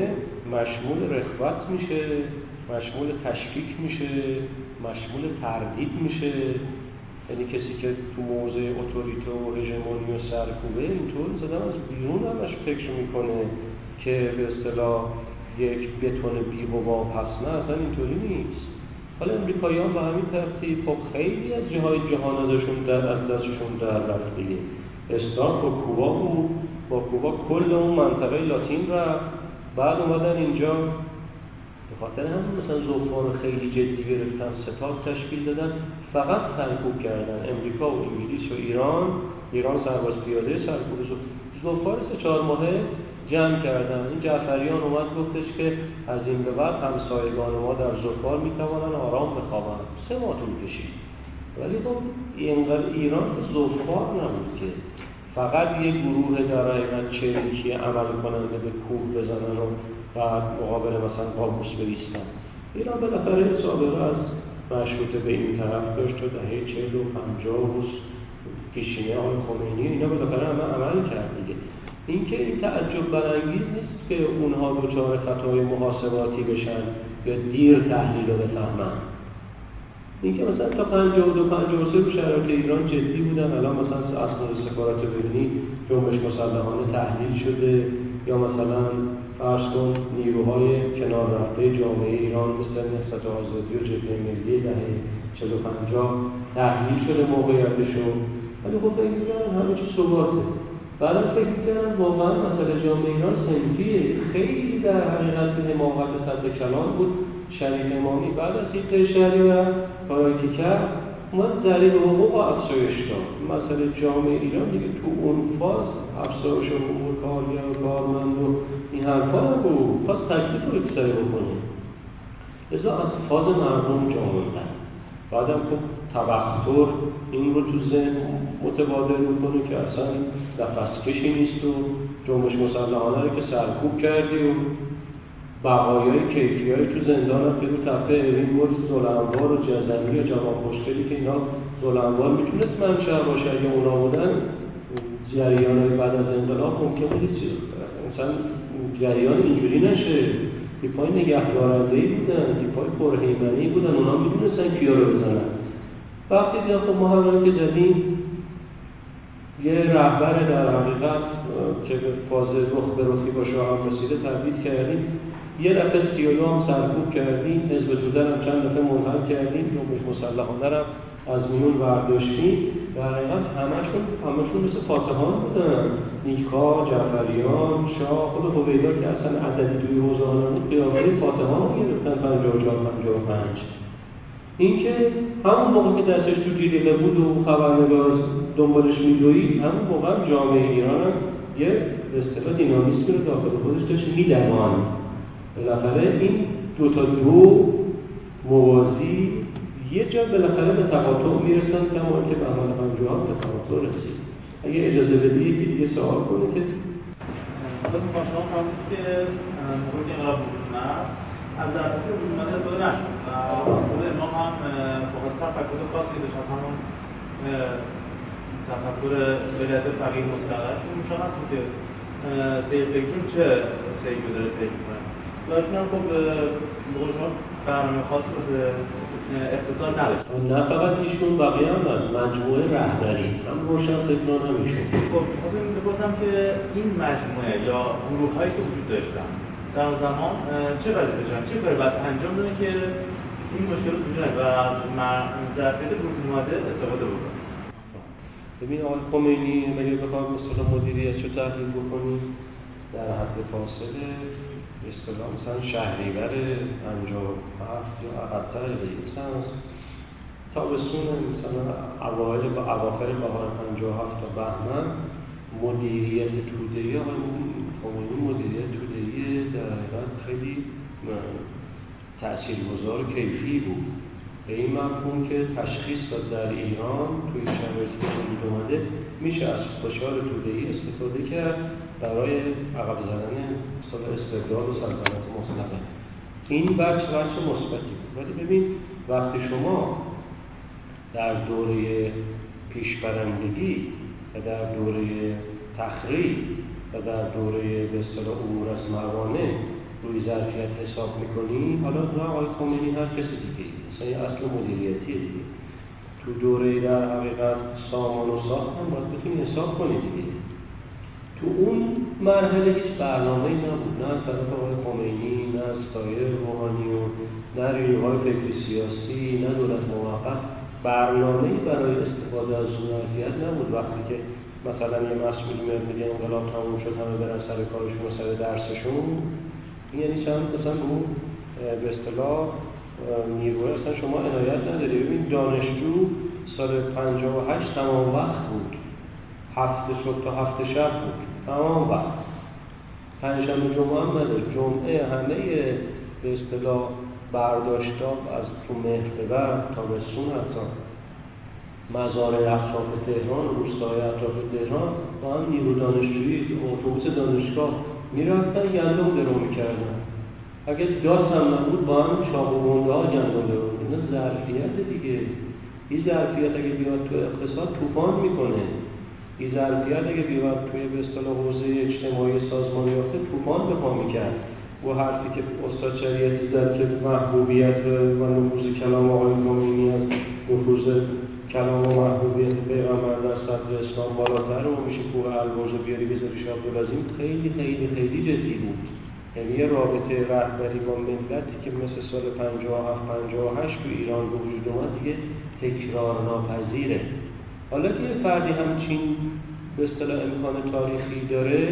مشمول رخوت میشه، مشمول تشکیک میشه، مشمول تردید میشه. یعنی کسی که تو موضع اتوریته و هژمونی و سرکوبه اینطور زدن از بیرون همش فکر میکنه که به اصطلاح یک بتون بی‌قوا پس نه، اصلا اینطوری نیست. حالا امریکایی‌ها به همین ترتیب خب خیلی از جاهای جهان ازشون در از دستشون در رفت دیگه. استارک و کوبا بود، با کوبا کل اون منطقه لاتین رفت. بعد اومدن اینجا به خاطر همین مثلا زوفان خیلی جدی گرفتن، ستاد تشکیل دادن، فقط سرکوب کردن امریکا و انگلیس و ایران. ایران سرباز پیاده سرکوب زوفان سه چهار ماهه جمع کردن. این جعفریان اومد گفتش که از این به بعد همسایگان ما در زوفان میتوانن آرام بخوابن. سه ماه طول کشید ولی خب اینقدر ایران زوفان نبود که فقط یه گروه در حقیقت چریکی عمل کننده به کوه بزنن و بعد مقابل مثلا قابوس بریستن. ایران بالاخره سابقه از مشروطه به این طرف داشت و دهه چهل و پنجاه و پیشینه آقای خمینی اینا بالاخره همه عمل کرد دیگه. اینکه این تعجب برانگیز نیست که اونها دچار خطای محاسباتی بشن یا دیر تحلیل رو بفهمن. این که مثلا تا پنجاه و دو پنجاه و سه به شرایط ایران جدی بودن، الان مثلا اسناد سفارت رو ببینی جنبش مسلحانه تحلیل شده، یا مثلا فرض کن نیروهای کنار رفته جامعه ایران مثل نهضت آزادی و جبهه ملی دهه چهل و پنجاه تحلیل شده موقعیتشون، ولی خب فکر می‌کنم همه چی ثباته. بعدم فکر می‌کنم واقعا مسئله جامعه ایران صنفیه، خیلی در حقیقت حماقت صدر کلام بود. شریف امامی بعد از این قیل شهری و کارایی که کرد اومد ضریب حقوق افزایش داد. مسئله جامعه ایران دیگه تو اون فاز افزایش حقوق کارگر و کارمند و این حرفا نبود، خواست تکلیف رو اکثری بکنه، لذا از فاز مردم جامعه داد. بعدم خب تبختر این رو تو ذهن متبادر میکنه که اصلا نفسکشی نیست و جنبش مسلحانه رو که سرکوب کردی و بقایای کیفیایی تو زندان رفته رو تپه این برد زلنوار و جزمی و جوان خوشتری که اینا زلنوار میتونست منشأ باشه، اگه اونا بودن جریان‌های بعد از انقلاب ممکن بود چیز مثلا جریان اینجوری نشه. تیپای نگهدارنده‌ای بودن، تیپای پرهیمنی بودن، اونا میتونستن کیا رو بزنن. وقتی دیدن خب ما همه که جدید یه رهبر در حقیقت که به فاز رخ به رخی با شاه رسیده تبدیل کردیم، یه دفعه سی و دو هم سرکوب کردیم، حزب توده هم چند دفعه منحل کردیم، جنبش مسلحانه هم از میون برداشتیم. در حقیقت همشون همشون مثل فاتحان بودن، نیکا، جعفریان، شاه، خود هویدا که اصلا عددی توی روزانه بود قیافه فاتحان رو گرفتن پنجاه و چهار پنجاه و پنج. اینکه همون موقع که دستش تو جلیقه بود و خبرنگار دنبالش می‌دوید، همون موقع جامعه ایران هم یه به اصطلاح دینامیسم رو داخل خودش داشت می‌دوان. بالاخره این دو تا دو موازی یه جا بالاخره به تقاطع میرسن، کما که به احمد پنجوها به تقاطع رسید. اگه اجازه بدید که دیگه سوال کنه که مثلا شما فرمودید که موقعی انقلاب از درستی حکومت دو نشد و خود امام هم بخاطر تفکر خاصی داشت، از همون تفکر ولایت فقیه مستقرشون میشان هست که سیر فکرشون چه سیری رو داره فکر کنه. دارشون هم خب بقول شما برنامه خاصی واسه اقتصاد نداشت، نه فقط ایشون، بقیه هم از مجموعه رهبری هم روشن فکران هم ایشون. خب خواستم بپرسم که این مجموعه یا گروه هایی که وجود داشتن در زمان چه وظیفه داشتن؟ چه کاری باید انجام دادن که این مشکل رو پیش نیاد و ظرفیت حکومت استفاده بکنه؟ ببین آقای خمینی مگه بخواد مثلا مدیریت رو تحلیل بکنی در حد فاصله به اصطلاح مثلا شهریور پنجاه و هفت یا عقب‌تر ریسانس تابستون مثلا اوایل و اواخر بهار پنجاه و هفت تا بهمن مدیریت توده‌ای آقای خمینی مدیریت توده‌ای در حقیقت خیلی تأثیرگذار و کیفی بود، به این مفهوم که تشخیص داد در ایران توی شرایطی که وجود اومده میشه از فشار توده‌ای استفاده کرد برای عقب زدن استبداد و سلطنت مطلقه. این بخش بخش مثبتی بود، ولی ببین وقتی شما در دوره پیشبرندگی و در دوره تخریب و در دوره به اصطلاح امور از موانع روی ظرفیت حساب میکنی، حالا نه آقای خمینی هر کسی دیگه، مثلا یه اصل مدیریتیه دیگه. تو دوره در حقیقت سامان و ساخت هم باید بتونی حساب کنی دیگه. تو اون مرحله هیچ برنامه‌ای نبود، نه از طرف آقای خمینی، نه از سایر روحانیون، نه نیروهای فکری سیاسی، نه دولت موقت، برنامه‌ای برای استفاده از ظرفیت نبود. وقتی که مثلا یه مسئول میاد میگه انقلاب تموم شد، همه برن سر کارشون و سر درسشون، این یعنی چند مثلا اون به اصطلاح نیروه اصلا شما عنایت نداری. ببین دانشجو سال پنجاه و هشت تمام وقت بود، هفت صبح تا هفت شب بود، تمام وقت، پنجشنبه جمعه هم نداشت. جمعه همه به اصطلاح برداشتا از تو مهر به بعد تا به سون حتی مزارع اطراف تهران، روستاهای اطراف تهران با هم نیرو دانشجویی اتوبوس دانشگاه میرفتن گندم درو میکردن، اگه داس هم نبود با هم چاقو گنده ها گندم درو میکردن. اینا ظرفیت دیگه. این ظرفیت اگه بیاد تو اقتصاد طوفان میکنه، این ظرفیت اگه بیاد توی به اصطلاح حوزه اجتماعی سازمانیافته طوفان به پا میکرد. و حرفی که استاد شریعتی زد که محبوبیت و نفوذ کلام آقای خمینی از نفوذ کلام و محبوبیت پیغمبر در صدر اسلام بالاتر و میشه کوه الواژ بیاری بذاریش عبدالعظیم، خیلی خیلی خیلی جدی بود. یعنی یه رابطه رهبری با ملتی که مثل سال پنجاه و هفت پنجاه و هشت تو ایران به وجود اومد دیگه تکرار ناپذیره. حالا که فردی همچین به اصطلاح امکان تاریخی داره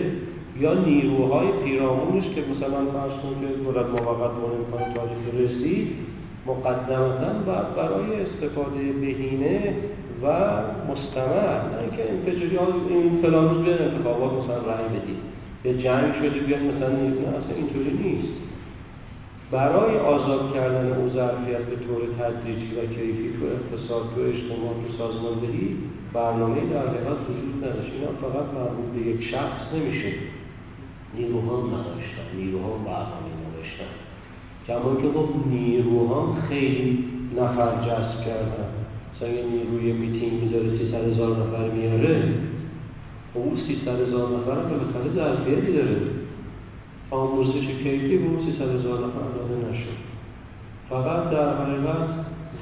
یا نیروهای پیرامونش که مثلا فرض کن که دولت موقت به امکان تاریخی رسید، مقدمتاً باید برای استفاده بهینه و مستمر، نه که اینجوری این فلان روز به انتخابات مثلا رأی بدید، یه جنگ شده بیاد مثلا نیزنه، اصلا اینطوری نیست. برای آزاد کردن اون ظرفیت به طور تدریجی و کیفی تو اقتصاد، تو اجتماع، تو سازماندهی برنامه در حقیقت وجود نداشت. این هم فقط مربوط به یک شخص نمیشه، نیروها نداشتن، نیروها برنامه نداشتن، کما که خب نیروها خیلی نفر جذب کردن. مثلا یه نیروی میتینگ میذاره سیصد هزار نفر میاره، اون سیصد هزار نفر هم به بطره ظرفیتی داره. آموزش کیفی به اون سیصد هزار نفر داده نشد. فقط در حقیقت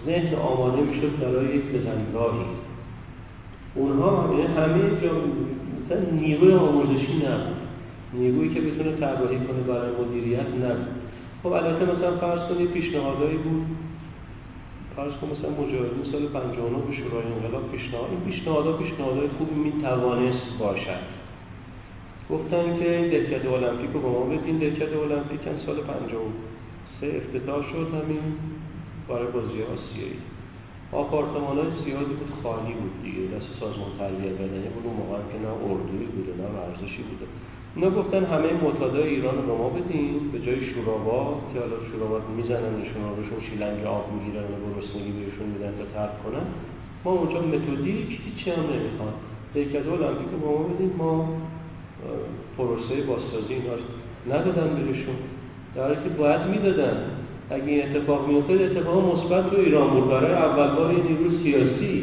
ذهن آماده میشه برای یک بزنگاهی. اونها همه جا مثلا نیروی آموزشی نبود، نیرویی که بتونه طراحی کنه برای مدیریت نبود. خب البته مثلا فرض کنید پیشنهادایی بود، فرض کنید مثلا مجاهدین سال پنجاه و نه به شورای انقلاب پیشنهاد، این پیشنهادها پیشنهادهای خوبی میتوانست باشد. گفتن که دکت المپیک رو به ما بدین. دکت المپیک هم سال پنجاه و سه افتتاح شد، همین برای بازی آسیایی. آپارتمان‌های زیادی بود، خالی بود دیگه، دست سازمان تربیت بدنی بود اون موقع که نه اردویی بوده نه ورزشی بوده. اینا گفتن همه معتادای ایران رو ما بدین به جای شورابا که حالا شورابا میزنن نشونا روشون شیلنگ آب میگیرن و گرسنگی بهشون میدن تا ترک کنن، ما اونجا متدیک هیچی هم نمیخوان. دکت المپیک رو با ما بدین، ما پروسه بازسازی اینا ندادن بهشون، در حالی که باید میدادن. اگه این اتفاق می‌افتاد اتفاق مثبت تو ایران بود. برای اول بار یه نیروی سیاسی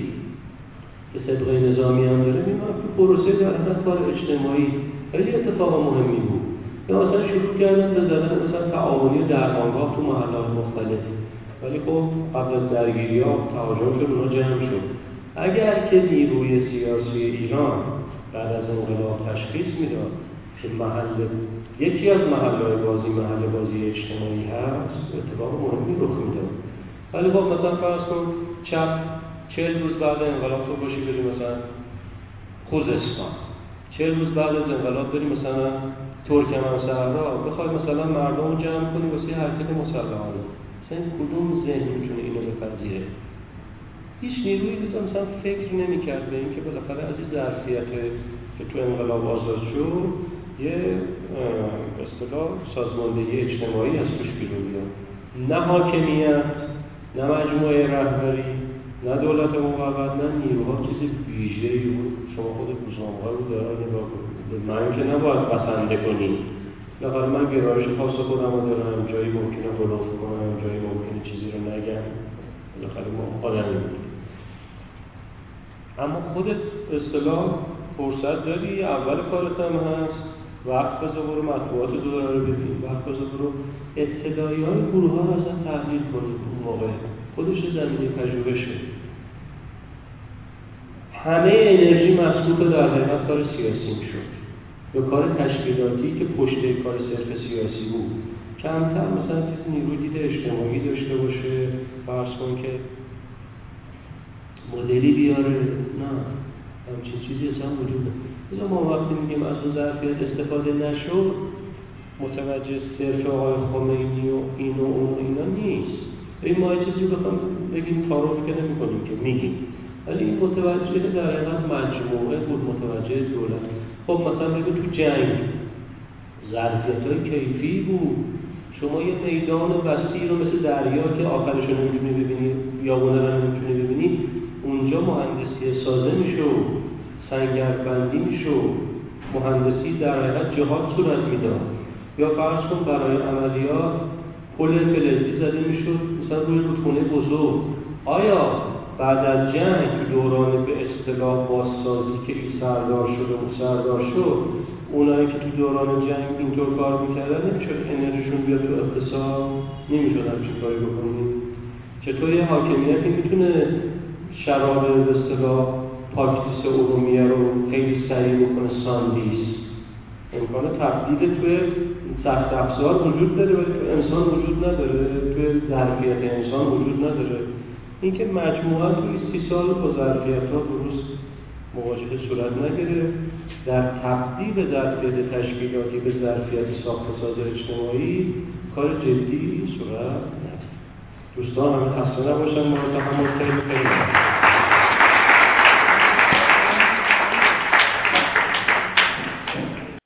که صدقه نظامی هم داره می‌مونه تو پروسه در حد کار اجتماعی، خیلی اتفاق مهمی بود. یا مثلا شروع کردن به زدن مثلا تعاونی درمانگاه تو محلات مختلف، ولی خب قبل از درگیری‌ها تهاجم شد، اونها جمع شد. اگر که نیروی سیاسی ایران بعد از انقلاب تشخیص میداد که محل یکی از محلهای بازی محل بازی اجتماعی هست، اتفاق مهمی رخ میده. ولی خب مثلا فرض کن چپ چهل روز بعد انقلاب تو باشی بریم مثلا خوزستان، چهل روز بعد از انقلاب بریم مثلا ترکمن صحرا، بخوای مثلا مردم رو جمع کنی واسه حرکت مسلحانه، مثلا کدوم ذهن میتونه اینو بپذیره؟ هیچ نیرویی دیگه مثلا فکر نمی‌کرد به اینکه بالاخره از این ظرفیت که تو انقلاب آزاد شد یه به اصطلاح سازماندهی اجتماعی از توش بیرون بیاد. نه حاکمیت، نه مجموعه رهبری، نه دولت موقت، نه نیروها چیزی ویژه‌ای بود. شما خود روزنامه‌ها رو دارن نگاه کنید، من که نباید بسنده کنید، بالاخره من گرایش خاص خودم رو دارم، جایی ممکنه بلوف کنم، جایی ممکنه چیزی رو نگم، بالاخره ما آدمی بودیم. اما خودت به اصطلاح فرصت داری، اول کارت هم هست، وقت بذار برو مطبوعات دولار رو ببین، وقت بذار برو ابتدایی های گروه ها رو اصلا تحلیل کنی. اون موقع خودش زمینه پژوهش شد. همه انرژی مسئول در حقیقت کار سیاسی شد، یا کار تشکیلاتی که پشته کار صرف سیاسی بود. کمتر مثلا نیروی دید اجتماعی داشته باشه، فرض کن که مدلی بیاره، نه همچین چیزی اصلا وجود نداره. مثلا ما وقتی میگیم از اون ظرفیت استفاده نشد، متوجه صرف آقای خمینی و این و اون و اینا نیست. این ما یه چیزی بخوام بگیم تعارف که نمی کنیم که میگیم، ولی این متوجه در حقیقت مجموعه بود، متوجه دولت. خب مثلا بگو تو جنگ ظرفیت‌های کیفی بود. شما یه میدان وسیع رو مثل دریا که آخرش رو نمیتونی ببینی، بیابونه رو نمیتونی ببینی، اونجا مهندسی سازه میشه، سنگربندی میشه، مهندسی در حقیقت جهاد صورت میداد. یا فرض کن برای عملیات پل فلزی زده میشه مثلا روی رودخونه بزرگ. آیا بعد از جنگ دوران به اصطلاح بازسازی که این سردار شد و اون سردار شد، اونایی که تو دوران جنگ اینطور کار میکردن نمیشد انرژیشون بیاد تو اقتصاد، نمیشدن چه کاری بکنیم. چطور یه حاکمیتی میتونه شراب به اصطلاح پاکتیس ارومیه رو خیلی سریع بکنه ساندیس؟ امکان تبدیل توی سخت افزار وجود داره ولی تو انسان وجود نداره، تو ظرفیت انسان وجود نداره. اینکه مجموعه توی سی سال با ظرفیت‌ها بروز مواجهه صورت نگرفت، در تبدیل ظرفیت تشکیلاتی به ظرفیت ساخت‌ساز اجتماعی کار جدی صورت نگرفت. دوستان همه خسته نباشن، ما رو تحمل کنید.